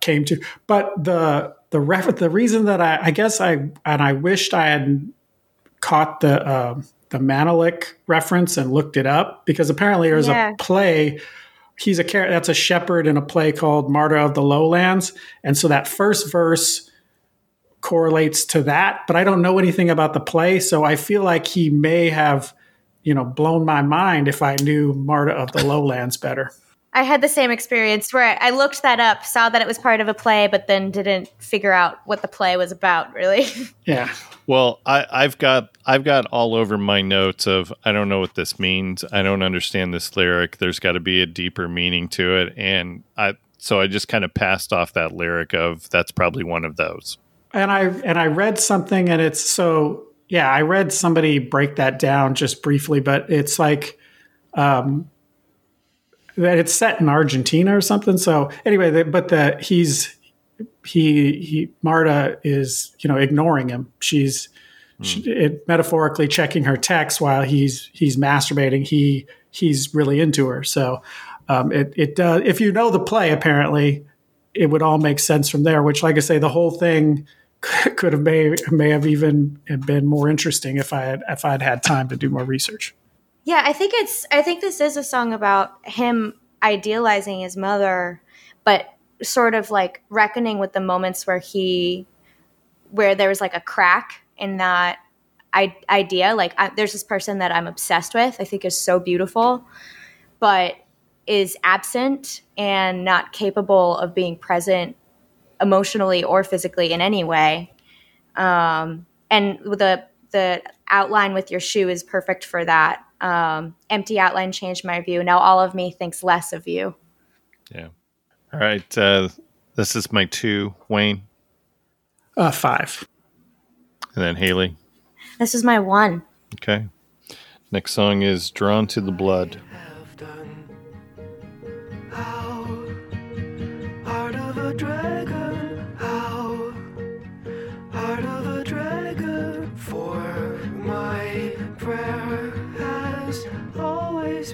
came to. But the reason that I wished I had caught the Manelik reference and looked it up, because apparently there's a play. He's a character that's a shepherd in a play called Martyr of the Lowlands, and so that first verse correlates to that. But I don't know anything about the play, so I feel like he may have, blown my mind if I knew Martyr of the Lowlands better. I had the same experience where I looked that up, saw that it was part of a play, but then didn't figure out what the play was about, really. Yeah. Well, I've got all over my notes of, I don't know what this means. I don't understand this lyric. There's got to be a deeper meaning to it. And so I just kind of passed off that lyric of, that's probably one of those. And I read something, and it's so, yeah, I read somebody break that down just briefly, but it's like, that it's set in Argentina or something. So anyway, Marta is, ignoring him. She's metaphorically checking her text while he's masturbating. He's really into her. So it does. If you know the play, apparently it would all make sense from there, which, like I say, the whole thing could have may have even been more interesting if I'd had time to do more research. Yeah, I think this is a song about him idealizing his mother, but sort of like reckoning with the moments where there was like a crack in that idea. Like there's this person that I'm obsessed with, I think is so beautiful, but is absent and not capable of being present emotionally or physically in any way. And the outline with your shoe is perfect for that. Empty outline changed my view. Now all of me thinks less of you. Yeah. All right. This is my 2. Wayne? 5. And then Haley? This is my 1. Okay. Next song is Drawn to the Blood.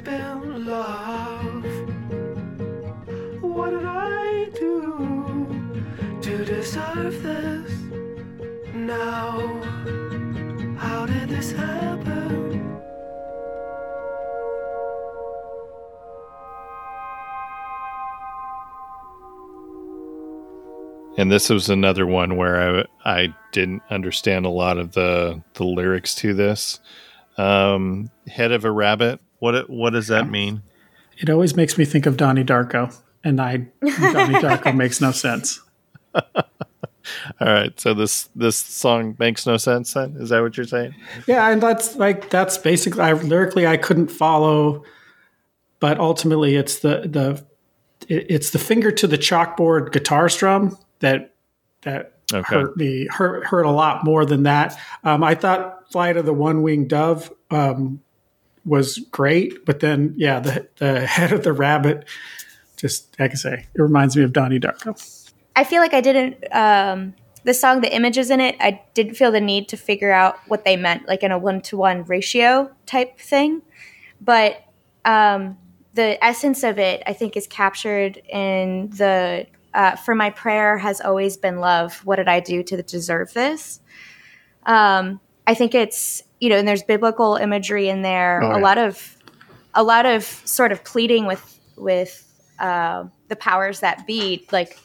Been love. What did I do to deserve this now? How did this happen? And this was another one where I didn't understand a lot of the lyrics to this. Head of a rabbit. What does that mean? It always makes me think of Donnie Darko, and Donnie Darko makes no sense. All right, so this song makes no sense then? Is that what you're saying? Yeah, and that's basically lyrically I couldn't follow, but ultimately it's the finger to the chalkboard guitar strum that hurt a lot more than that. I thought Flight of the One-Winged Dove was great, but then the Head of the Rabbit, just like I say, it reminds me of Donnie Darko. I feel like I didn't the song, the images in it, I didn't feel the need to figure out what they meant, like in a 1-to-1 ratio type thing. But the essence of it, I think, is captured in the "For my prayer has always been love. What did I do to deserve this?" I think it's, and there's biblical imagery in there. Oh, yeah. A lot of sort of pleading with the powers that be. Like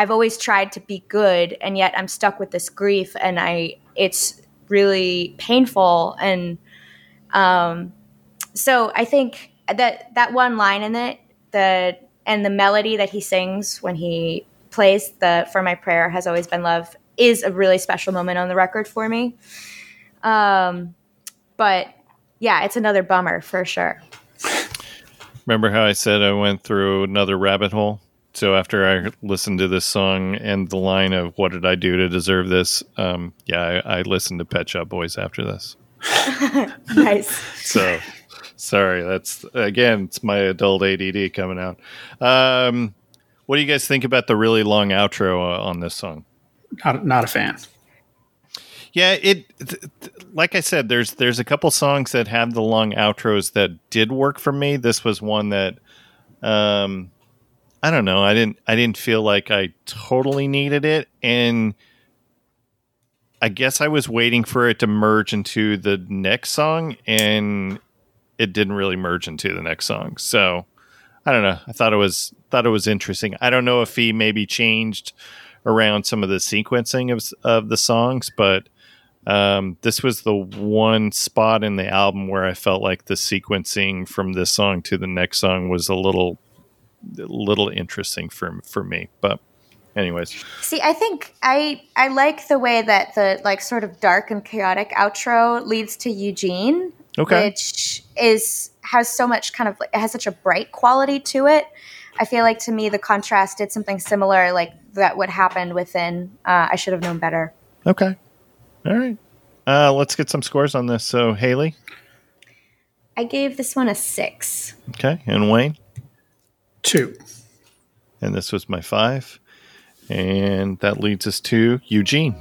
I've always tried to be good, and yet I'm stuck with this grief, and it's really painful. And so I think that one line in it, and the melody that he sings when he plays the "For my prayer has always been love" is a really special moment on the record for me. But yeah, it's another bummer for sure. Remember how I said I went through another rabbit hole? So after I listened to this song and the line of "What did I do to deserve this?" I listened to Pet Shop Boys after this. Nice. So sorry, that's again, it's my adult ADD coming out. What do you guys think about the really long outro on this song? Not a fan. Yeah, like I said, there's a couple songs that have the long outros that did work for me. This was one that I don't know. I didn't feel like I totally needed it, and I guess I was waiting for it to merge into the next song, and it didn't really merge into the next song. So I don't know. I thought it was interesting. I don't know if he maybe changed around some of the sequencing of the songs, but this was the one spot in the album where I felt like the sequencing from this song to the next song was a little interesting for me. But anyways, see, I think I like the way that the sort of dark and chaotic outro leads to Eugene, okay, which has so much it has such a bright quality to it. I feel like, to me, the contrast did something similar, like that would happen within I Should Have Known Better. Okay. All right. Let's get some scores on this. So, Haley? I gave this one a 6. Okay. And Wayne? 2. And this was my 5. And that leads us to Eugene.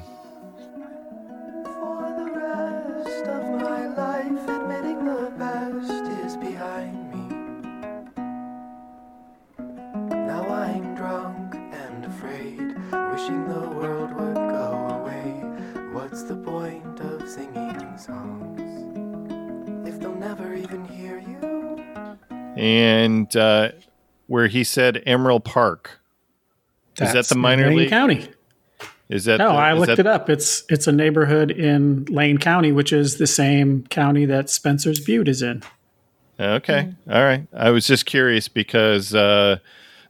And where he said Emerald Park. Is that the minor league? Lane County. Is that no? I looked it up. It's a neighborhood in Lane County, which is the same county that Spencer's Butte is in. Okay, all right. I was just curious because the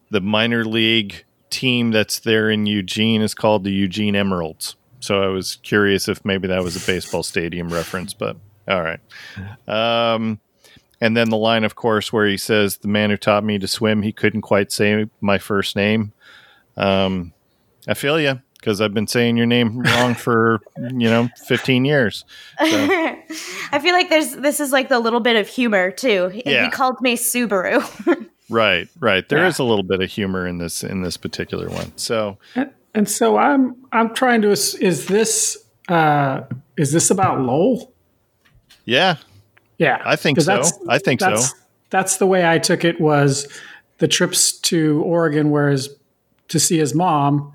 minor league team that's there in Eugene is called the Eugene Emeralds. So I was curious if maybe that was a baseball stadium reference, but all right. And then the line, of course, where he says, "The man who taught me to swim, he couldn't quite say my first name." I feel you, because I've been saying your name wrong for 15 years. So. I feel like this is like the little bit of humor too. Yeah. He called me Subaru. Right. There is a little bit of humor in this particular one. So, and so I'm trying to. Is this about Lowell? Yeah. Yeah, I think so. That's the way I took it, was the trips to Oregon, whereas to see his mom.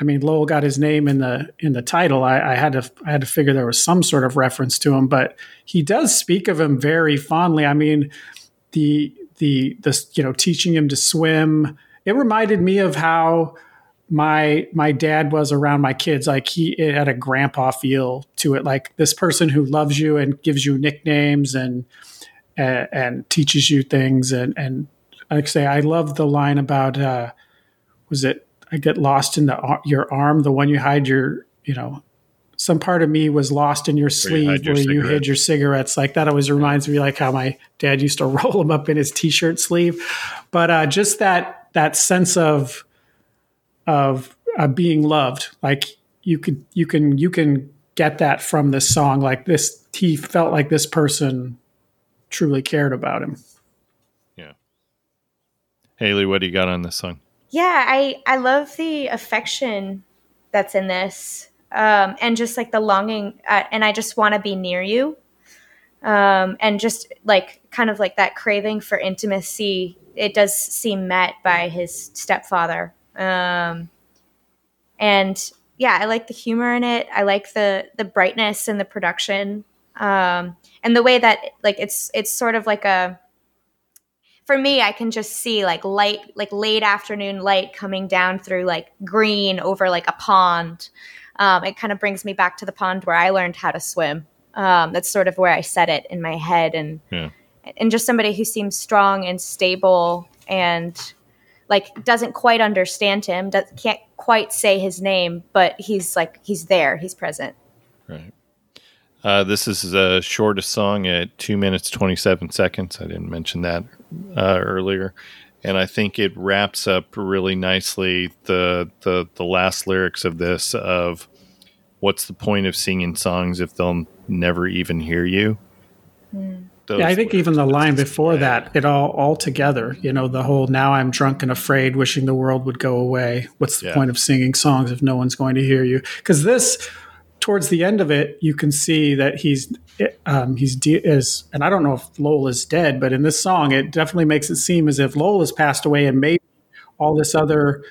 I mean, Lowell got his name in the title. I had to figure there was some sort of reference to him, but he does speak of him very fondly. I mean, the teaching him to swim. It reminded me of how my dad was around my kids. Like, it had a grandpa feel to it, like this person who loves you and gives you nicknames and teaches you things. And like I say, I love the line about, was it, I get lost in your arm, the one you hide your, some part of me was lost in your sleeve where you hid your cigarettes. Like, that always reminds me, like how my dad used to roll them up in his t-shirt sleeve. But just that sense of being loved. Like you can get that from this song. Like this, he felt like this person truly cared about him. Yeah. Haley, what do you got on this song? Yeah, I love the affection that's in this, and just like the longing, and I just want to be near you, and just like kind of like that craving for intimacy. It does seem met by his stepfather, and yeah, I like the humor in it. I like the brightness and the production, and the way that like it's sort of like a. For me, I can just see like light, like late afternoon light coming down through like green over like a pond. It kind of brings me back to the pond where I learned how to swim. That's sort of where I set it in my head. And and just somebody who seems strong and stable and like doesn't quite understand him, can't quite say his name, but he's there, he's present. Right. This is the shortest song at 2 minutes, 27 seconds. I didn't mention that earlier. And I think it wraps up really nicely the last lyrics of this of what's the point of singing songs if they'll never even hear you? Mm. Yeah, I think even the line before that, it all together, you know, the whole now I'm drunk and afraid, wishing the world would go away. What's the point of singing songs if no one's going to hear you? Because this... towards the end of it, you can see that he's and I don't know if Lowell is dead, but in this song, it definitely makes it seem as if Lowell has passed away, and maybe all this other,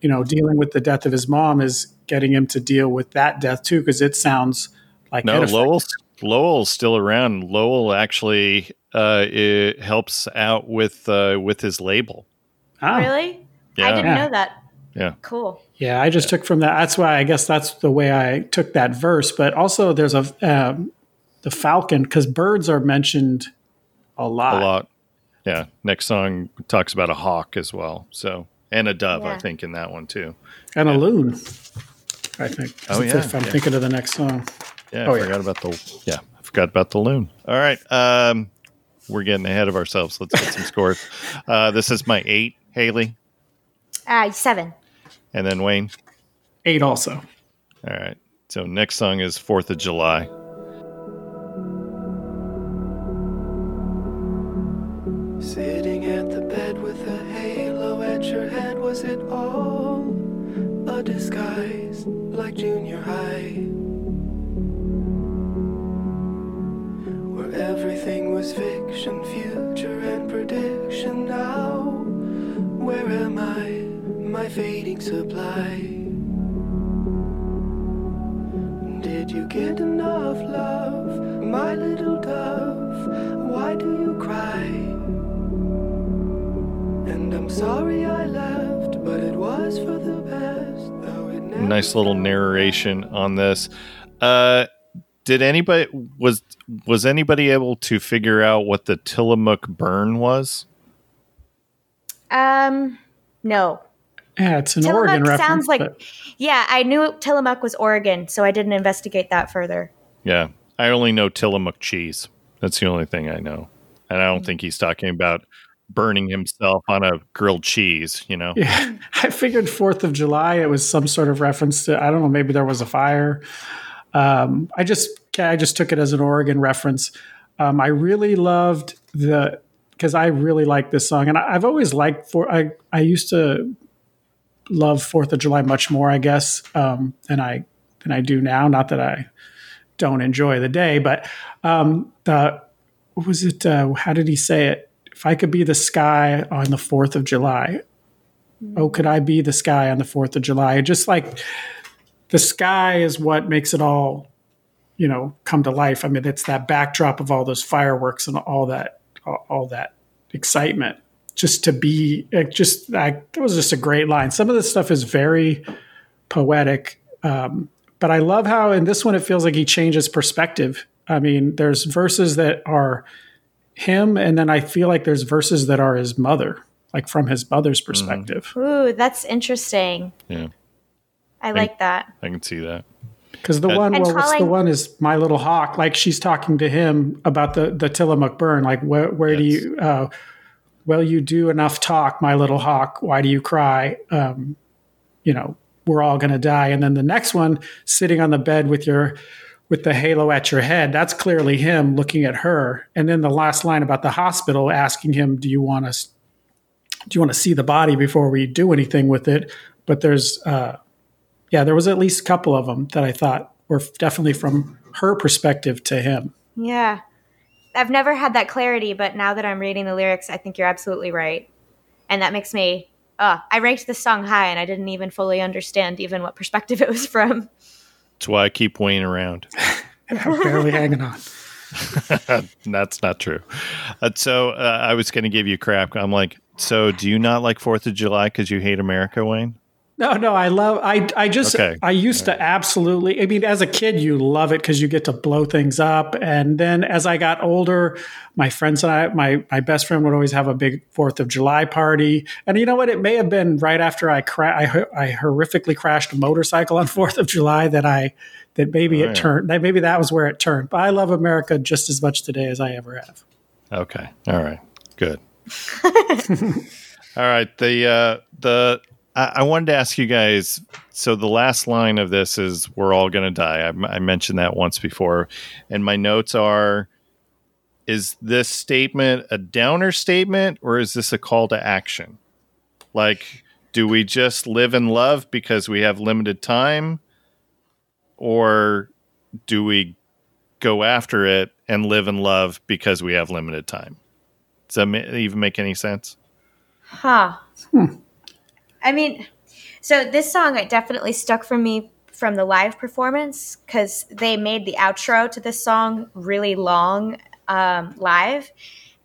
you know, dealing with the death of his mom is getting him to deal with that death too, because it sounds like Lowell's still around. Lowell actually it helps out with his label. Ah. Really? Yeah. I didn't know that. Yeah. Cool. Yeah, I just took from that. That's why I guess that's the way I took that verse. But also there's the falcon, because birds are mentioned a lot. Yeah. Next song talks about a hawk as well. So, and a dove, I think, in that one too. And a loon, I think. Oh, yeah. If I'm thinking of the next song. Yeah, I forgot about the loon. All right. We're getting ahead of ourselves. Let's get some scores. This is my 8, Haley. 7. And then Wayne? 8 also. All right. So next song is 4th of July. Sitting at the bed with a halo at your head, was it all a disguise like junior high? Where everything was fiction, future and prediction. Now, where am I? My fading supply. Did you get enough love, my little dove? Why do you cry? And I'm sorry I left, but it was for the best. Though it never nice little narration on this. Did anybody was anybody able to figure out what the Tillamook burn was? No. Yeah, it's an Tillamook Oregon reference. Sounds like, I knew Tillamook was Oregon, so I didn't investigate that further. Yeah, I only know Tillamook cheese. That's the only thing I know. And I don't think he's talking about burning himself on a grilled cheese, you know? Yeah, I figured 4th of July, it was some sort of reference to, I don't know, maybe there was a fire. I just took it as an Oregon reference. I really loved because I really liked this song. And I've always liked, I used to... love 4th of July much more, I guess, than I do now. Not that I don't enjoy the day, but what was it? How did he say it? If I could be the sky on the 4th of July, oh, could I be the sky on the 4th of July? Just like the sky is what makes it all, you know, come to life. I mean, it's that backdrop of all those fireworks and all that excitement. Just to be, it was just a great line. Some of this stuff is very poetic, but I love how in this one it feels like he changes perspective. I mean, there's verses that are him, and then I feel like there's verses that are his mother, like from his mother's perspective. Mm-hmm. Ooh, that's interesting. Yeah, I like that. I can see that. Because the one is My Little Hawk. Like she's talking to him about the Tillamook burn. Like where do you? Well, you do enough talk, my little hawk. Why do you cry? You know, we're all going to die. And then the next one, sitting on the bed with the halo at your head, that's clearly him looking at her. And then the last line about the hospital asking him, do you want to see the body before we do anything with it? But there's, there was at least a couple of them that I thought were definitely from her perspective to him. Yeah. I've never had that clarity, but now that I'm reading the lyrics, I think you're absolutely right. And that makes me, I ranked this song high and I didn't even fully understand even what perspective it was from. That's why I keep Wayne around. I'm barely hanging on. That's not true. So I was going to give you crap. I'm like, so do you not like 4th of July because you hate America, Wayne? No, I used to absolutely, I mean, as a kid, you love it because you get to blow things up. And then as I got older, my friends and I, my best friend would always have a big 4th of July party. And you know what? It may have been right after I horrifically crashed a motorcycle on 4th of July that that was where it turned. But I love America just as much today as I ever have. Okay. All right. Good. All right. I wanted to ask you guys, so the last line of this is, we're all going to die. I mentioned that once before. And my notes are, is this statement a downer statement or is this a call to action? Like, do we just live and love because we have limited time? Or do we go after it and live and love because we have limited time? Does that even make any sense? Huh. I mean, so this song, it definitely stuck for me from the live performance because they made the outro to this song really long live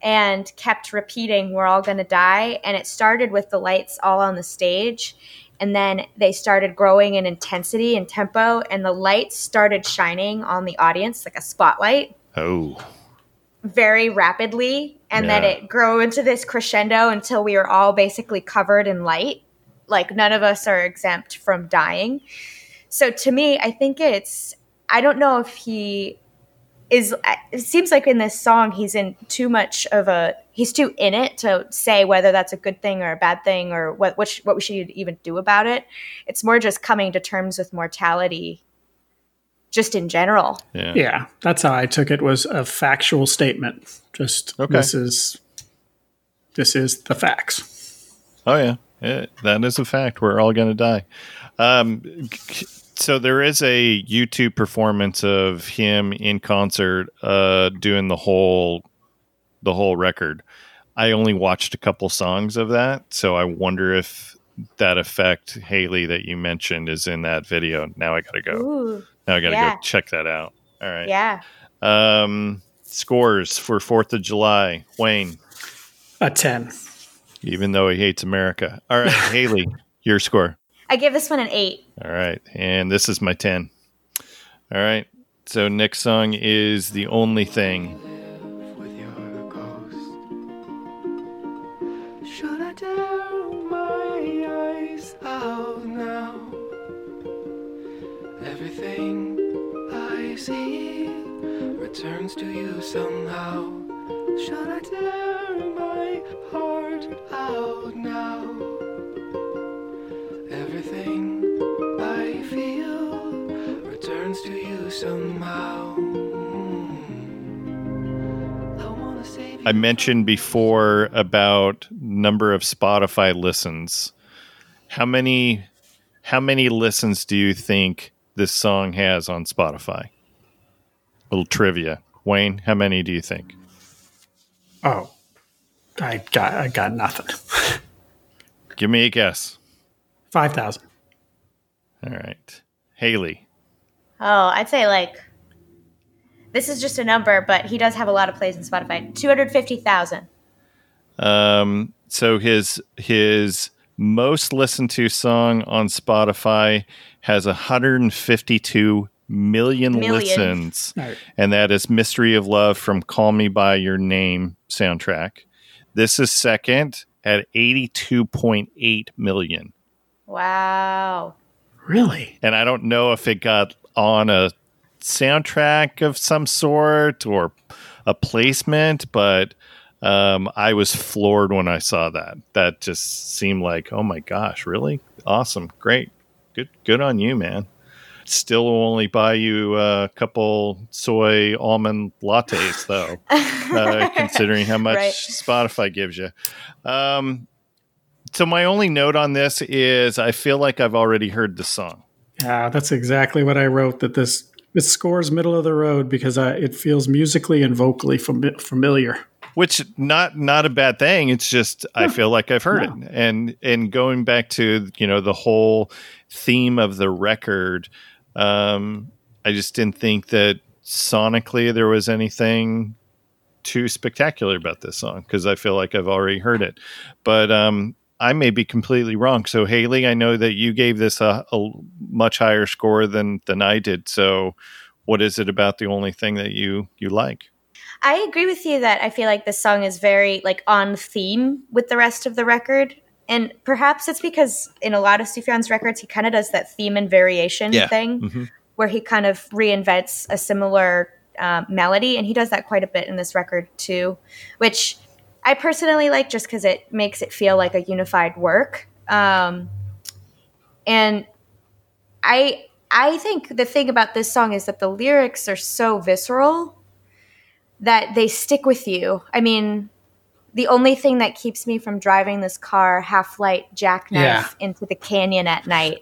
and kept repeating, we're all going to die. And it started with the lights all on the stage. And then they started growing in intensity and tempo. And the lights started shining on the audience like a spotlight. Oh. Very rapidly. And then it grew into this crescendo until we were all basically covered in light. Like, none of us are exempt from dying. So to me, I think it's, I don't know if he is, it seems like in this song, he's too in it to say whether that's a good thing or a bad thing or what we should even do about it. It's more just coming to terms with mortality just in general. Yeah. That's how I took it, was a factual statement. Just, okay. This is the facts. Oh yeah. Yeah, that is a fact. We're all going to die. So there is a YouTube performance of him in concert doing the whole record. I only watched a couple songs of that, so I wonder if that effect, Haley, that you mentioned is in that video. Now I got to go. Ooh, now I got to go check that out. All right. Yeah. Scores for 4th of July. Wayne. A 10. Even though he hates America. All right, Haley, your score. I give this one an 8. All right, and this is my 10. All right, so next song is The Only Thing. With your ghost. Should I tear my eyes out now? Everything I see returns to you somehow. Should I tear my heart out now? Everything I feel returns to you somehow. I mentioned before about number of Spotify listens. How many listens do you think this song has on Spotify? Little trivia. Wayne, how many do you think? Oh, I got nothing. Give me a guess. 5,000. All right. Haley. Oh, I'd say this is just a number, but he does have a lot of plays on Spotify. 250,000. So his most listened to song on Spotify has 152 million listens, right. And that is Mystery of Love from Call Me by Your Name soundtrack. This is second at 82.8 million. Wow. Really? And I don't know if it got on a soundtrack of some sort or a placement, but I was floored when I saw that. That just seemed like, oh my gosh, really? Awesome. Great. Good on you, man. Still only buy you a couple soy almond lattes, though, considering how much right. Spotify gives you. So my only note on this is I feel like I've already heard the song. Yeah, that's exactly what I wrote, that this scores middle of the road because it feels musically and vocally familiar. Which not a bad thing. It's just I feel like I've heard it. And going back to, you know, the whole theme of the record, I just didn't think that sonically there was anything too spectacular about this song because I feel like I've already heard it. But I may be completely wrong. So, Haley, I know that you gave this a much higher score than I did. So what is it about the only thing that you like? I agree with you that I feel like this song is very like on theme with the rest of the record. And perhaps it's because in a lot of Sufjan's records, he kind of does that theme and variation thing where he kind of reinvents a similar melody. And he does that quite a bit in this record too, which I personally like just because it makes it feel like a unified work. And I think the thing about this song is that the lyrics are so visceral that they stick with you. I mean, the only thing that keeps me from driving this car half-light jackknife into the canyon at night.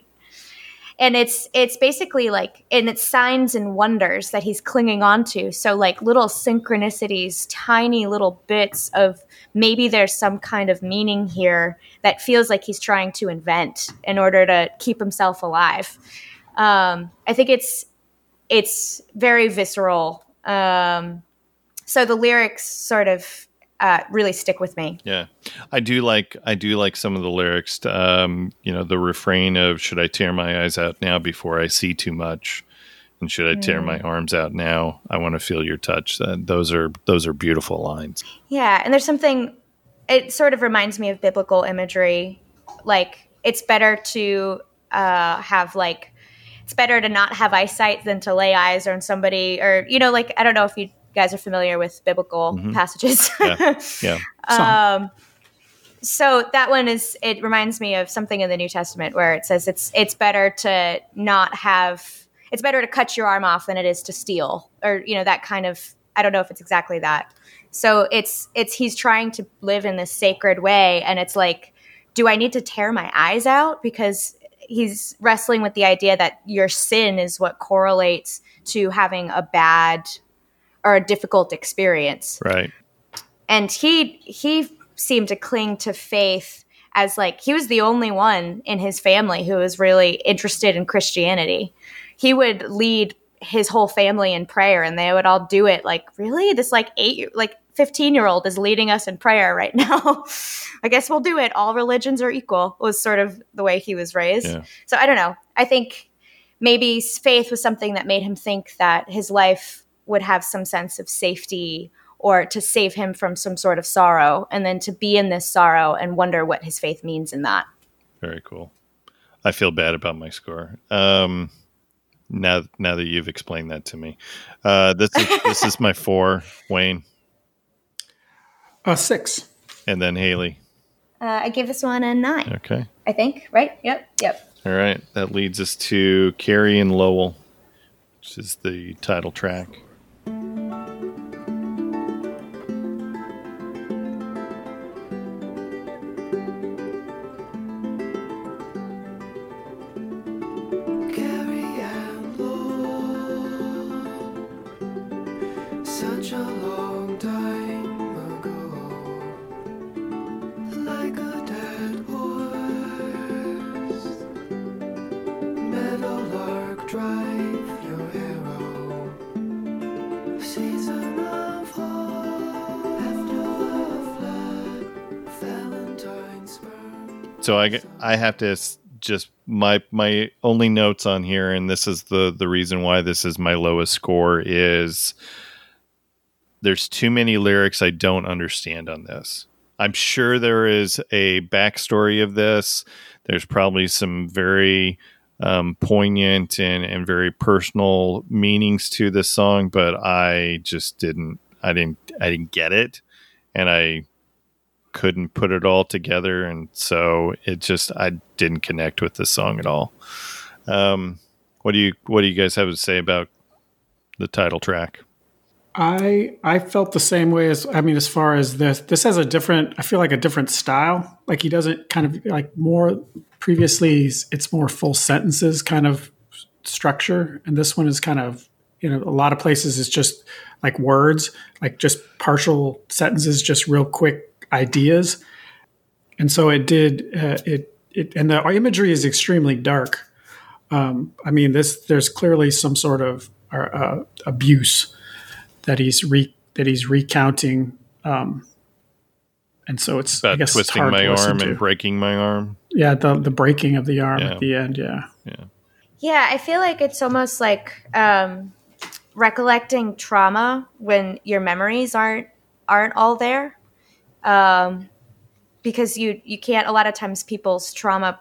And it's basically like, and it's signs and wonders that he's clinging on to. So like little synchronicities, tiny little bits of maybe there's some kind of meaning here that feels like he's trying to invent in order to keep himself alive. I think it's very visceral. So the lyrics sort of really stick with me. Yeah, I do like some of the lyrics. You know, the refrain of "Should I tear my eyes out now before I see too much, and should I tear my arms out now? I want to feel your touch." Those are beautiful lines. Yeah, and there's something. It sort of reminds me of biblical imagery. Like it's better to have like it's better to not have eyesight than to lay eyes on somebody, or you know, like I don't know if you guys are familiar with biblical passages. So that one it reminds me of something in the New Testament where it says it's better to cut your arm off than it is to steal, or you know, that kind of, I don't know if it's exactly that. So it's he's trying to live in this sacred way, and it's like, do I need to tear my eyes out? Because he's wrestling with the idea that your sin is what correlates to having a bad or a difficult experience. Right. And he seemed to cling to faith as like, he was the only one in his family who was really interested in Christianity. He would lead his whole family in prayer, and they would all do it. Like, really? This like 15-year-old is leading us in prayer right now. I guess we'll do it. All religions are equal was sort of the way he was raised. Yeah. So I don't know. I think maybe faith was something that made him think that his life would have some sense of safety, or to save him from some sort of sorrow, and then to be in this sorrow and wonder what his faith means in that. Very cool. I feel bad about my score. Now that you've explained that to me, this is my 4, Wayne. 6. And then Haley. I gave this one a 9. Okay. I think, right? Yep. All right. That leads us to Carrie and Lowell, which is the title track. So I have to just my only notes on here, and this is the reason why this is my lowest score, is there's too many lyrics I don't understand on this. I'm sure there is a backstory of this. There's probably some very poignant and very personal meanings to this song, but I just didn't get it, and I couldn't put it all together, and so I didn't connect with the song at all. What do you guys have to say about the title track? I felt the same way as, I mean, as far as this has a different style. Like, he doesn't kind of like more previously, it's more full sentences kind of structure. And this one is kind of, you know, a lot of places it's just like words, like just partial sentences, just real quick ideas. And so it did, and the imagery is extremely dark. I mean, there's clearly some sort of abuse that he's recounting, and so it's about, I guess, twisting my arm and breaking my arm. Yeah, the breaking of the arm at the end. Yeah. I feel like it's almost like recollecting trauma when your memories aren't all there, because you can't. A lot of times, people's trauma,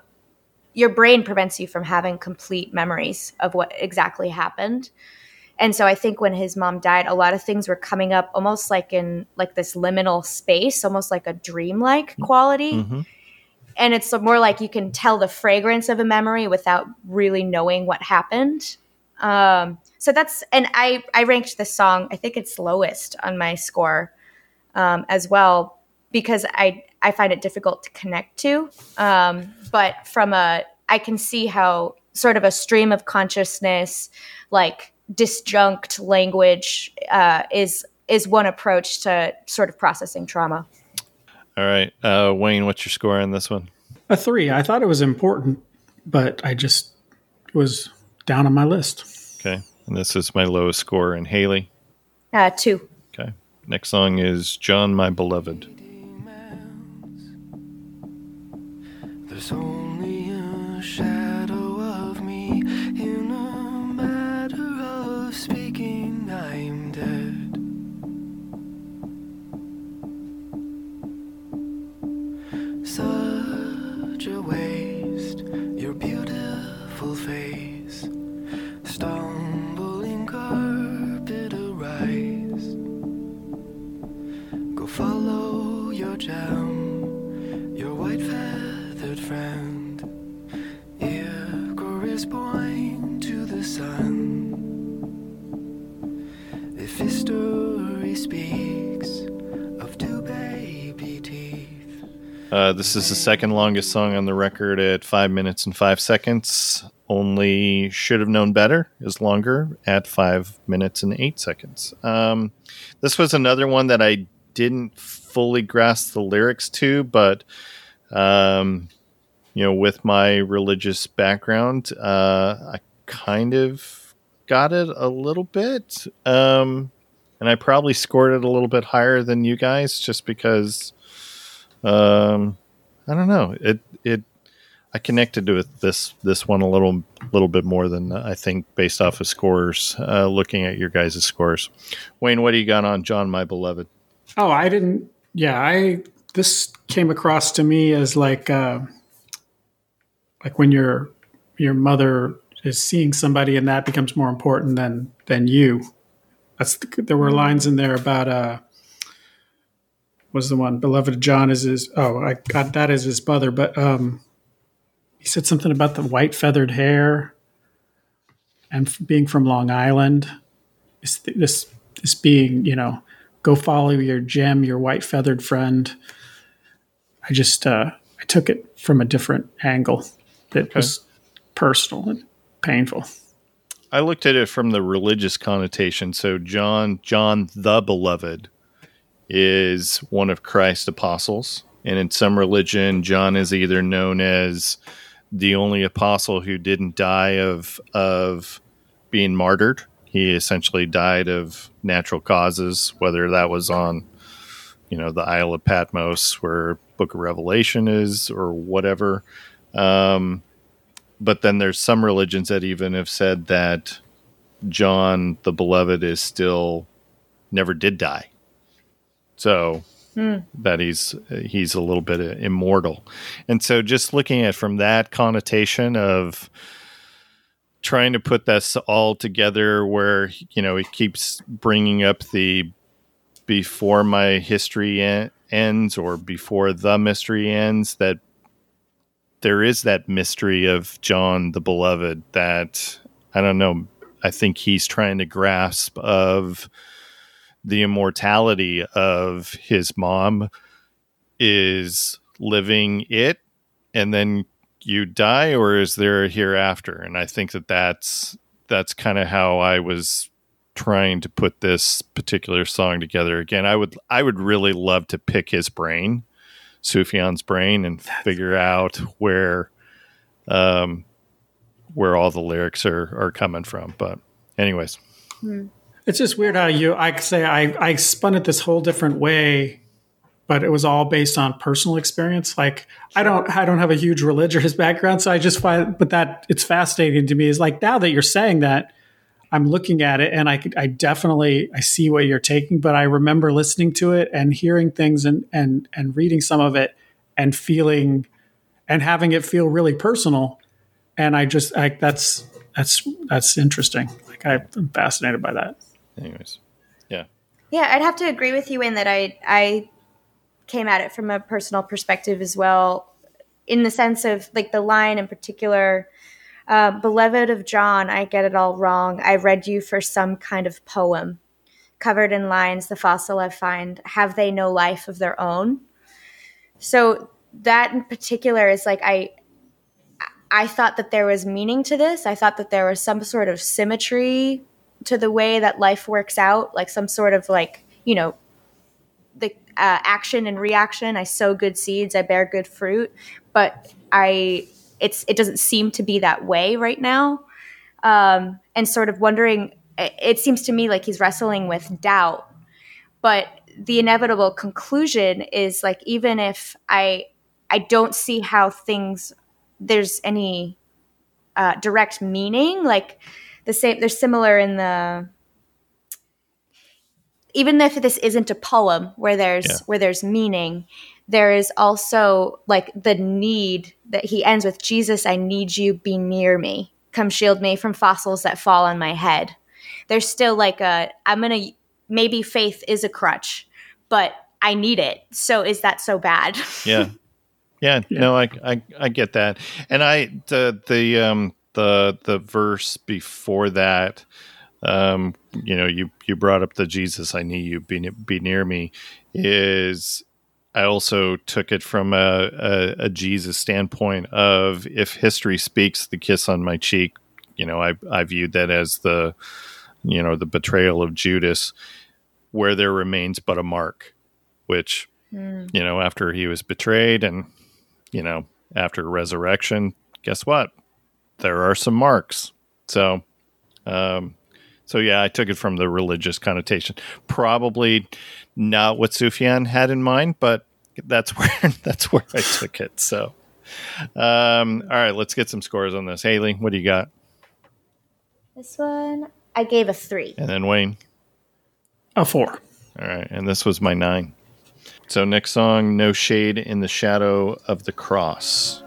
your brain prevents you from having complete memories of what exactly happened. And so I think when his mom died, a lot of things were coming up almost like in like this liminal space, almost like a dreamlike quality. Mm-hmm. And it's more like you can tell the fragrance of a memory without really knowing what happened. So that's, and I ranked this song, I think it's lowest on my score as well, because I find it difficult to connect to. But I can see how sort of a stream of consciousness, like, disjunct language is one approach to sort of processing trauma. All right. Wayne, what's your score on this one? 3. I thought it was important, but I just was down on my list. Okay. And this is my lowest score. And Haley? 2. Okay. Next song is John, My Beloved. There's only a shadow of me in a matter speaking, I'm dead. Such a waste, your beautiful face, stumbling carpet arise. Go follow your gem, your white feathered friend, Icarus point to the sun. If history speaks of two baby teeth. This is the second longest song on the record at 5 minutes and 5 seconds. Only Should Have Known Better is longer at 5 minutes and 8 seconds. This was another one that I didn't fully grasp the lyrics to, but you know, with my religious background, I kind of got it a little bit, and I probably scored it a little bit higher than you guys, just because I don't know, it I connected with this one a little bit more than I think, based off of scores, looking at your guys' scores. Wayne, what do you got on John, My Beloved? This came across to me as like when your mother is seeing somebody and that becomes more important than you. There were lines in there about, was the one, beloved John is his, oh, I got that as his mother, but he said something about the white feathered hair and being from Long Island. This being, you know, go follow your gem, your white feathered friend. I just, I took it from a different angle that was personal and painful. I looked at it from the religious connotation. So John the Beloved is one of Christ's apostles, and in some religion, John is either known as the only apostle who didn't die of being martyred. He essentially died of natural causes, whether that was on, you know, the Isle of Patmos where Book of Revelation is, or whatever. But then there's some religions that even have said that John the Beloved is still, never did die. So that he's a little bit immortal. And so just looking at from that connotation of trying to put this all together, where, you know, he keeps bringing up the before my history ends, or before the mystery ends, that there is that mystery of John the Beloved that, I don't know, I think he's trying to grasp of the immortality of his mom is living it and then you die, or is there a hereafter? And I think that's kind of how I was trying to put this particular song together. Again, I would really love to pick his brain, Sufjan's brain, and figure out where all the lyrics are coming from. But anyways, it's just weird how I spun it this whole different way, but it was all based on personal experience. Like I don't have a huge religious background, so I just find, but that it's fascinating to me is like, now that you're saying that, I'm looking at it and I definitely see what you're taking, but I remember listening to it and hearing things and reading some of it and feeling and having it feel really personal. And that's interesting. Like I'm fascinated by that. Anyways. Yeah. Yeah. I'd have to agree with you in that I came at it from a personal perspective as well, in the sense of like the line in particular, beloved of John, I get it all wrong. I read you for some kind of poem. Covered in lines, the fossil I find, have they no life of their own? So that in particular is like, I thought that there was meaning to this. I thought that there was some sort of symmetry to the way that life works out, like some sort of like, you know, the action and reaction. I sow good seeds, I bear good fruit, but it doesn't seem to be that way right now. And sort of wondering, it seems to me like he's wrestling with doubt, but the inevitable conclusion is like, even if I don't see how things, there's any direct meaning, like the same, they're similar in the, even if this isn't a poem where there's meaning, there is also like the need that he ends with, Jesus, I need you, be near me. Come shield me from fossils that fall on my head. There's still like maybe faith is a crutch, but I need it. So is that so bad? Yeah. Yeah. No, I get that. And the verse before that, you know, you brought up the Jesus, I need you, be near me, is, I also took it from a Jesus standpoint of, if history speaks, the kiss on my cheek, you know, I viewed that as the, you know, the betrayal of Judas, where there remains but a mark, which, you know, after he was betrayed and, you know, after resurrection, guess what? There are some marks. So, so yeah, I took it from the religious connotation. Probably not what Sufjan had in mind, but that's where I took it. So, all right, let's get some scores on this. Haley, what do you got? This one, I gave a 3. And then Wayne? A 4. All right, and this was my 9. So next song, No Shade in the Shadow of the Cross.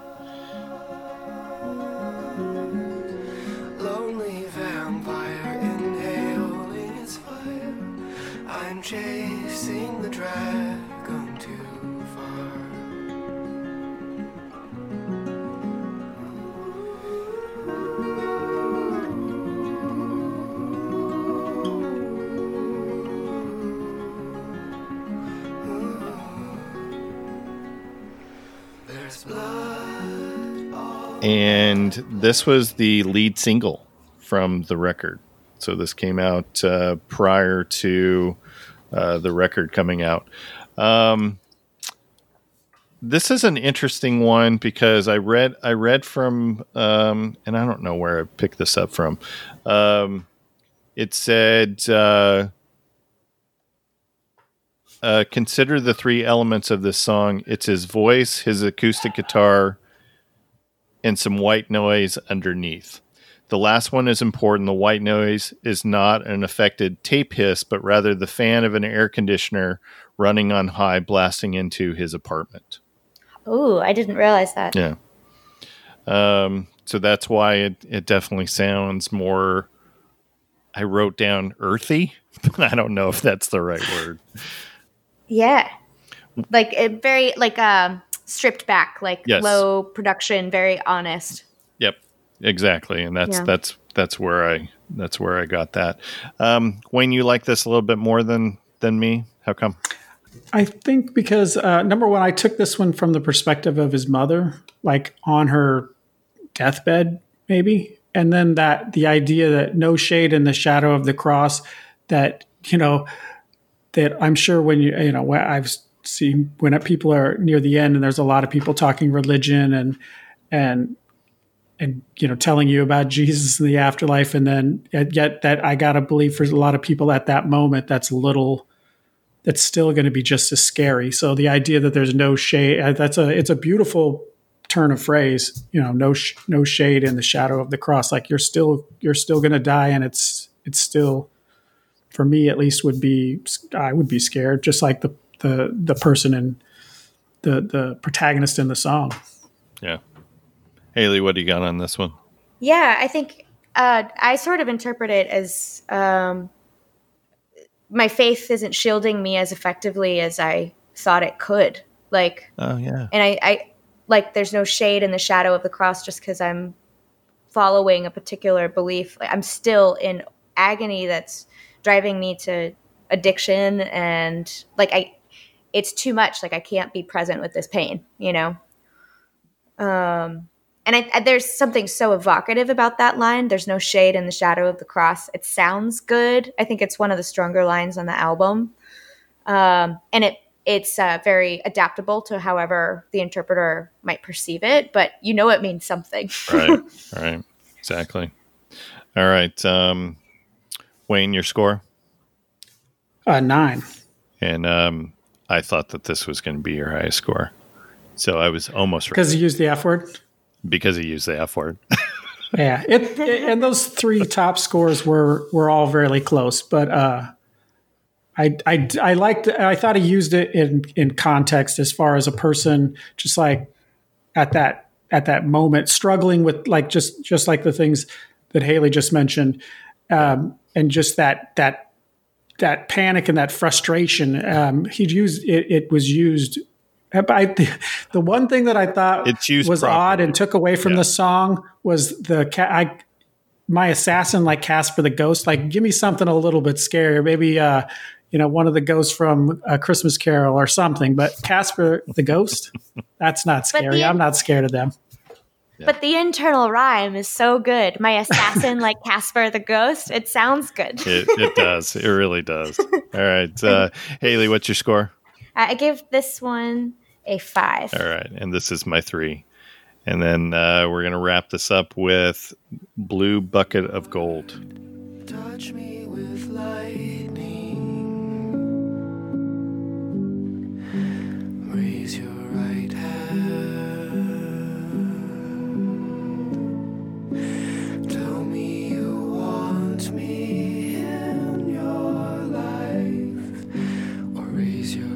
Chasing the dragon too far. And this was the lead single from the record. So this came out prior to the record coming out. This is an interesting one because I read from, and I don't know where I picked this up from. It said, consider the three elements of this song. It's his voice, his acoustic guitar, and some white noise underneath. The last one is important. The white noise is not an affected tape hiss, but rather the fan of an air conditioner running on high, blasting into his apartment. Oh, I didn't realize that. Yeah. So that's why it definitely sounds more, I wrote down earthy, but I don't know if that's the right word. Yeah. Like, it very, like, stripped back, like yes. low production, very honest. Yep, exactly. And that's where I got that. Wayne, you like this a little bit more than me. How come? I think because number one, I took this one from the perspective of his mother, like on her deathbed, maybe. And then that the idea that no shade in the shadow of the cross, that, you know, that I'm sure when you know, I've seen when people are near the end and there's a lot of people talking religion and you know, telling you about Jesus and the afterlife. And then yet that I got to believe for a lot of people at that moment, that's still going to be just as scary. So the idea that there's no shade, it's a beautiful turn of phrase, you know, no shade in the shadow of the cross. Like you're still going to die. And it's still, for me, at least I would be scared, just like the person and the protagonist in the song. Yeah. Haley, what do you got on this one? Yeah, I think I sort of interpret it as my faith isn't shielding me as effectively as I thought it could. Like, oh yeah, and I like there's no shade in the shadow of the cross just because I'm following a particular belief. Like, I'm still in agony that's driving me to addiction, and like it's too much. Like I can't be present with this pain, you know. And there's something so evocative about that line. There's no shade in the shadow of the cross. It sounds good. I think it's one of the stronger lines on the album. And it's very adaptable to however the interpreter might perceive it, but you know it means something. Right. Exactly. All right. Wayne, your score? 9. And I thought that this was going to be your highest score. So I was almost right. Because you used the F word? Because he used the F word. Yeah. And those three top scores were all really close, but I thought he used it in context as far as a person, just like at that moment, struggling with like, just like the things that Haley just mentioned. And just that panic and that frustration, it was used. The one thing that I thought was odd and took away from the song was my assassin, like Casper the Ghost, like give me something a little bit scarier, maybe one of the ghosts from A Christmas Carol or something. But Casper the Ghost, that's not scary. I'm not scared of them. Yeah. But the internal rhyme is so good. My assassin, like Casper the Ghost, it sounds good. It does. It really does. All right, Haley, what's your score? I give this one a 5. All right. And this is my 3. And then we're going to wrap this up with Blue Bucket of Gold. Touch me with lightning. Raise your right hand. Tell me you want me in your life. Or raise your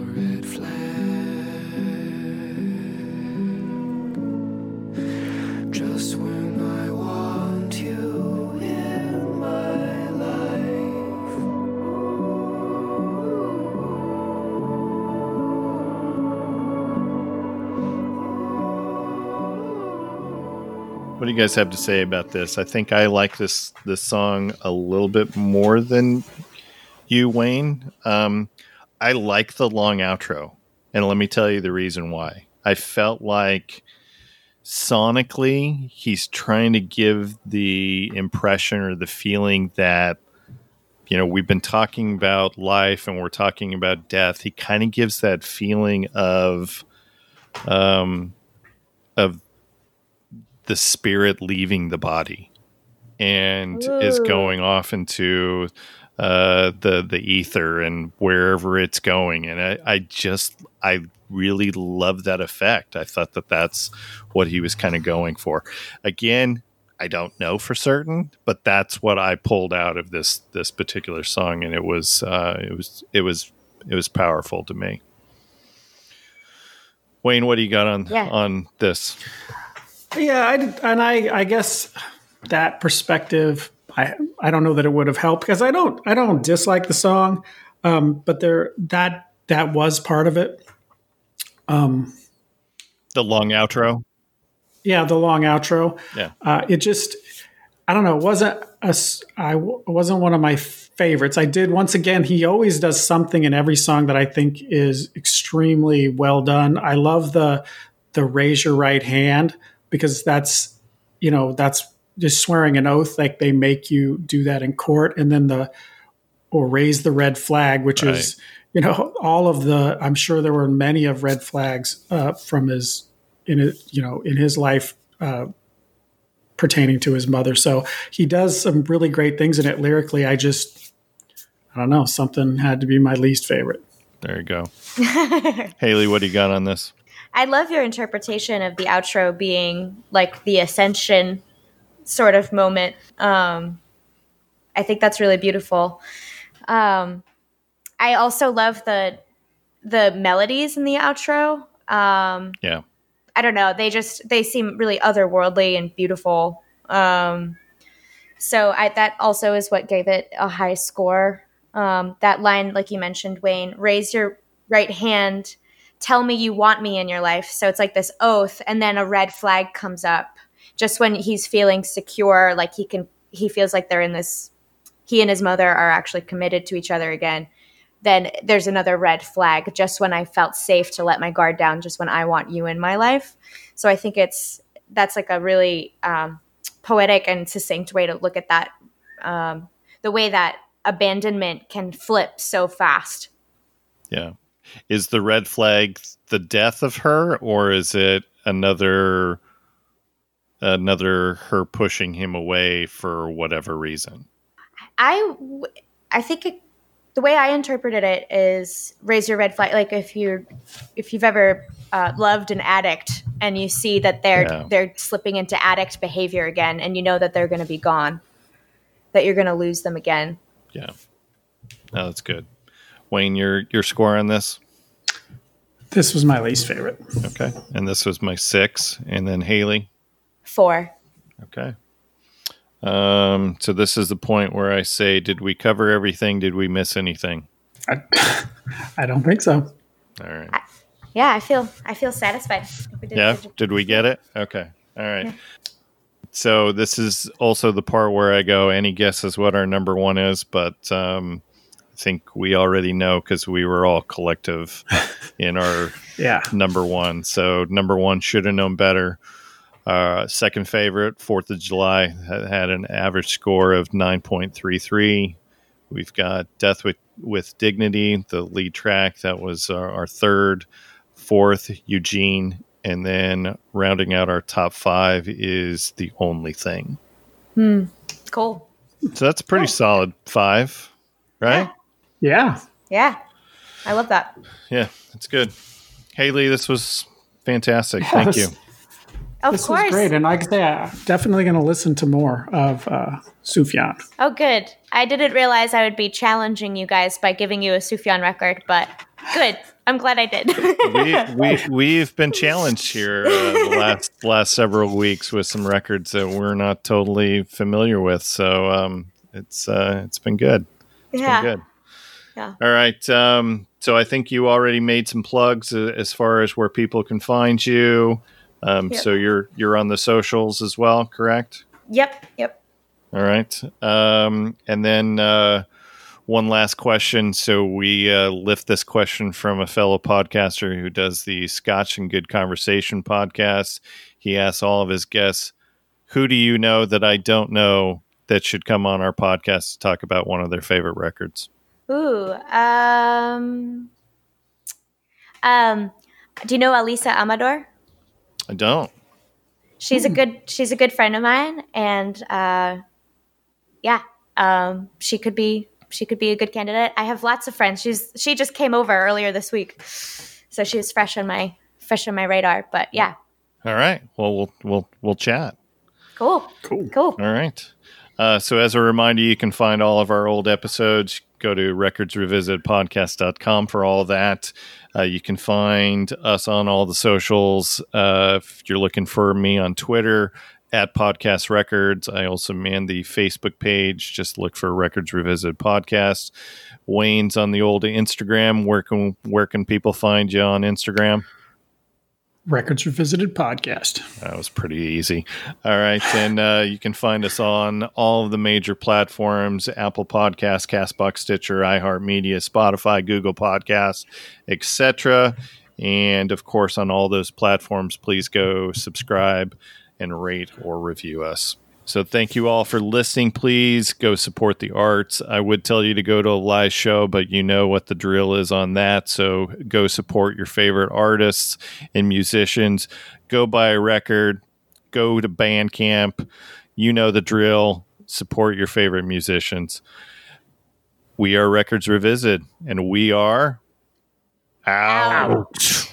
What do you guys have to say about this? I think I like this song a little bit more than you, Wayne. I like the long outro, and let me tell you the reason why. I felt like sonically he's trying to give the impression or the feeling that, you know, we've been talking about life and we're talking about death. He kind of gives that feeling of the spirit leaving the body and Ooh. Is going off into the ether and wherever it's going. And I really love that effect. I thought that that's what he was kind of going for. Again, I don't know for certain, but that's what I pulled out of this particular song. And it was powerful to me. Wayne, what do you got on this? Yeah, I guess that perspective, I don't know that it would have helped because I don't dislike the song, but that was part of it. The long outro. Yeah, the long outro. Yeah. It just, I don't know, wasn't one of my favorites. I did, once again, he always does something in every song that I think is extremely well done. I love the raise your right hand, because that's, you know, that's just swearing an oath. Like they make you do that in court. And then or raise the red flag, which right. is, you know, all of the, I'm sure there were many of red flags from his, in his, you know, in his life pertaining to his mother. So he does some really great things in it lyrically. I don't know, something had to be my least favorite. There you go. Haley, what do you got on this? I love your interpretation of the outro being like the ascension sort of moment. I think that's really beautiful. I also love the melodies in the outro. Yeah. I don't know. They seem really otherworldly and beautiful. So that also is what gave it a high score. That line, like you mentioned, Wayne, raise your right hand, tell me you want me in your life. So it's like this oath, and then a red flag comes up just when he's feeling secure. Like he feels like they're in this, he and his mother are actually committed to each other again. Then there's another red flag, just when I felt safe to let my guard down, just when I want you in my life. So I think that's like a really poetic and succinct way to look at that, the way that abandonment can flip so fast. Yeah. Is the red flag the death of her, or is it another her pushing him away for whatever reason? I think the way I interpreted it is raise your red flag. Like if you've ever loved an addict and you see that they're slipping into addict behavior again, and you know that they're going to be gone, that you're going to lose them again. Yeah, no, that's good. Wayne, your score on this? This was my least favorite. Okay, and this was my 6, and then Haley? 4. Okay. So this is the point where I say, did we cover everything? Did we miss anything? I don't think so. All right. I feel satisfied. Did we get it? Okay. All right. Yeah. So this is also the part where I go, any guesses what our number 1 is, but I think we already know because we were all collective in our number 1. So number 1, should have known better. Second favorite, 4th of July, had an average score of 9.33. We've got Death with Dignity, the lead track. That was our 3rd. 4th, Eugene. And then rounding out our top 5 is The Only Thing. Cool. So that's a pretty solid 5, right? Yeah. Yeah. I love that. Yeah, that's good. Haley, this was fantastic. Yes. Thank you. Of course. This is great, and like I say, I'm definitely going to listen to more of Sufjan. Oh, good. I didn't realize I would be challenging you guys by giving you a Sufjan record, but good. I'm glad I did. We've been challenged here the last several weeks with some records that we're not totally familiar with, so it's been good. It's been good. Yeah. All right. So I think you already made some plugs as far as where people can find you. Yep. So you're on the socials as well, correct? Yep. All right. And then one last question. So we lift this question from a fellow podcaster who does the Scotch and Good Conversation podcast. He asks all of his guests, who do you know that I don't know that should come on our podcast to talk about one of their favorite records? Ooh. Do you know Alisa Amador? I don't. She's a good friend of mine, and she could be a good candidate. I have lots of friends. She just came over earlier this week, so she was fresh on my radar. But yeah. All right. Well, we'll chat. Cool. All right. So as a reminder, you can find all of our old episodes. Go to recordsrevisitedpodcast.com for all that. You can find us on all the socials. If you're looking for me on Twitter, @PodcastRecords. I also man the Facebook page. Just look for Records Revisited Podcast. Wayne's on the old Instagram. Where can people find you on Instagram? Records Revisited podcast. That was pretty easy. All right. And you can find us on all of the major platforms: Apple Podcasts, Castbox, Stitcher, iHeartMedia, Spotify, Google Podcasts, etc. And of course, on all those platforms, please go subscribe and rate or review us. So thank you all for listening. Please go support the arts. I would tell you to go to a live show, but you know what the drill is on that. So go support your favorite artists and musicians. Go buy a record. Go to Bandcamp. You know the drill. Support your favorite musicians. We are Records Revisited, and we are out.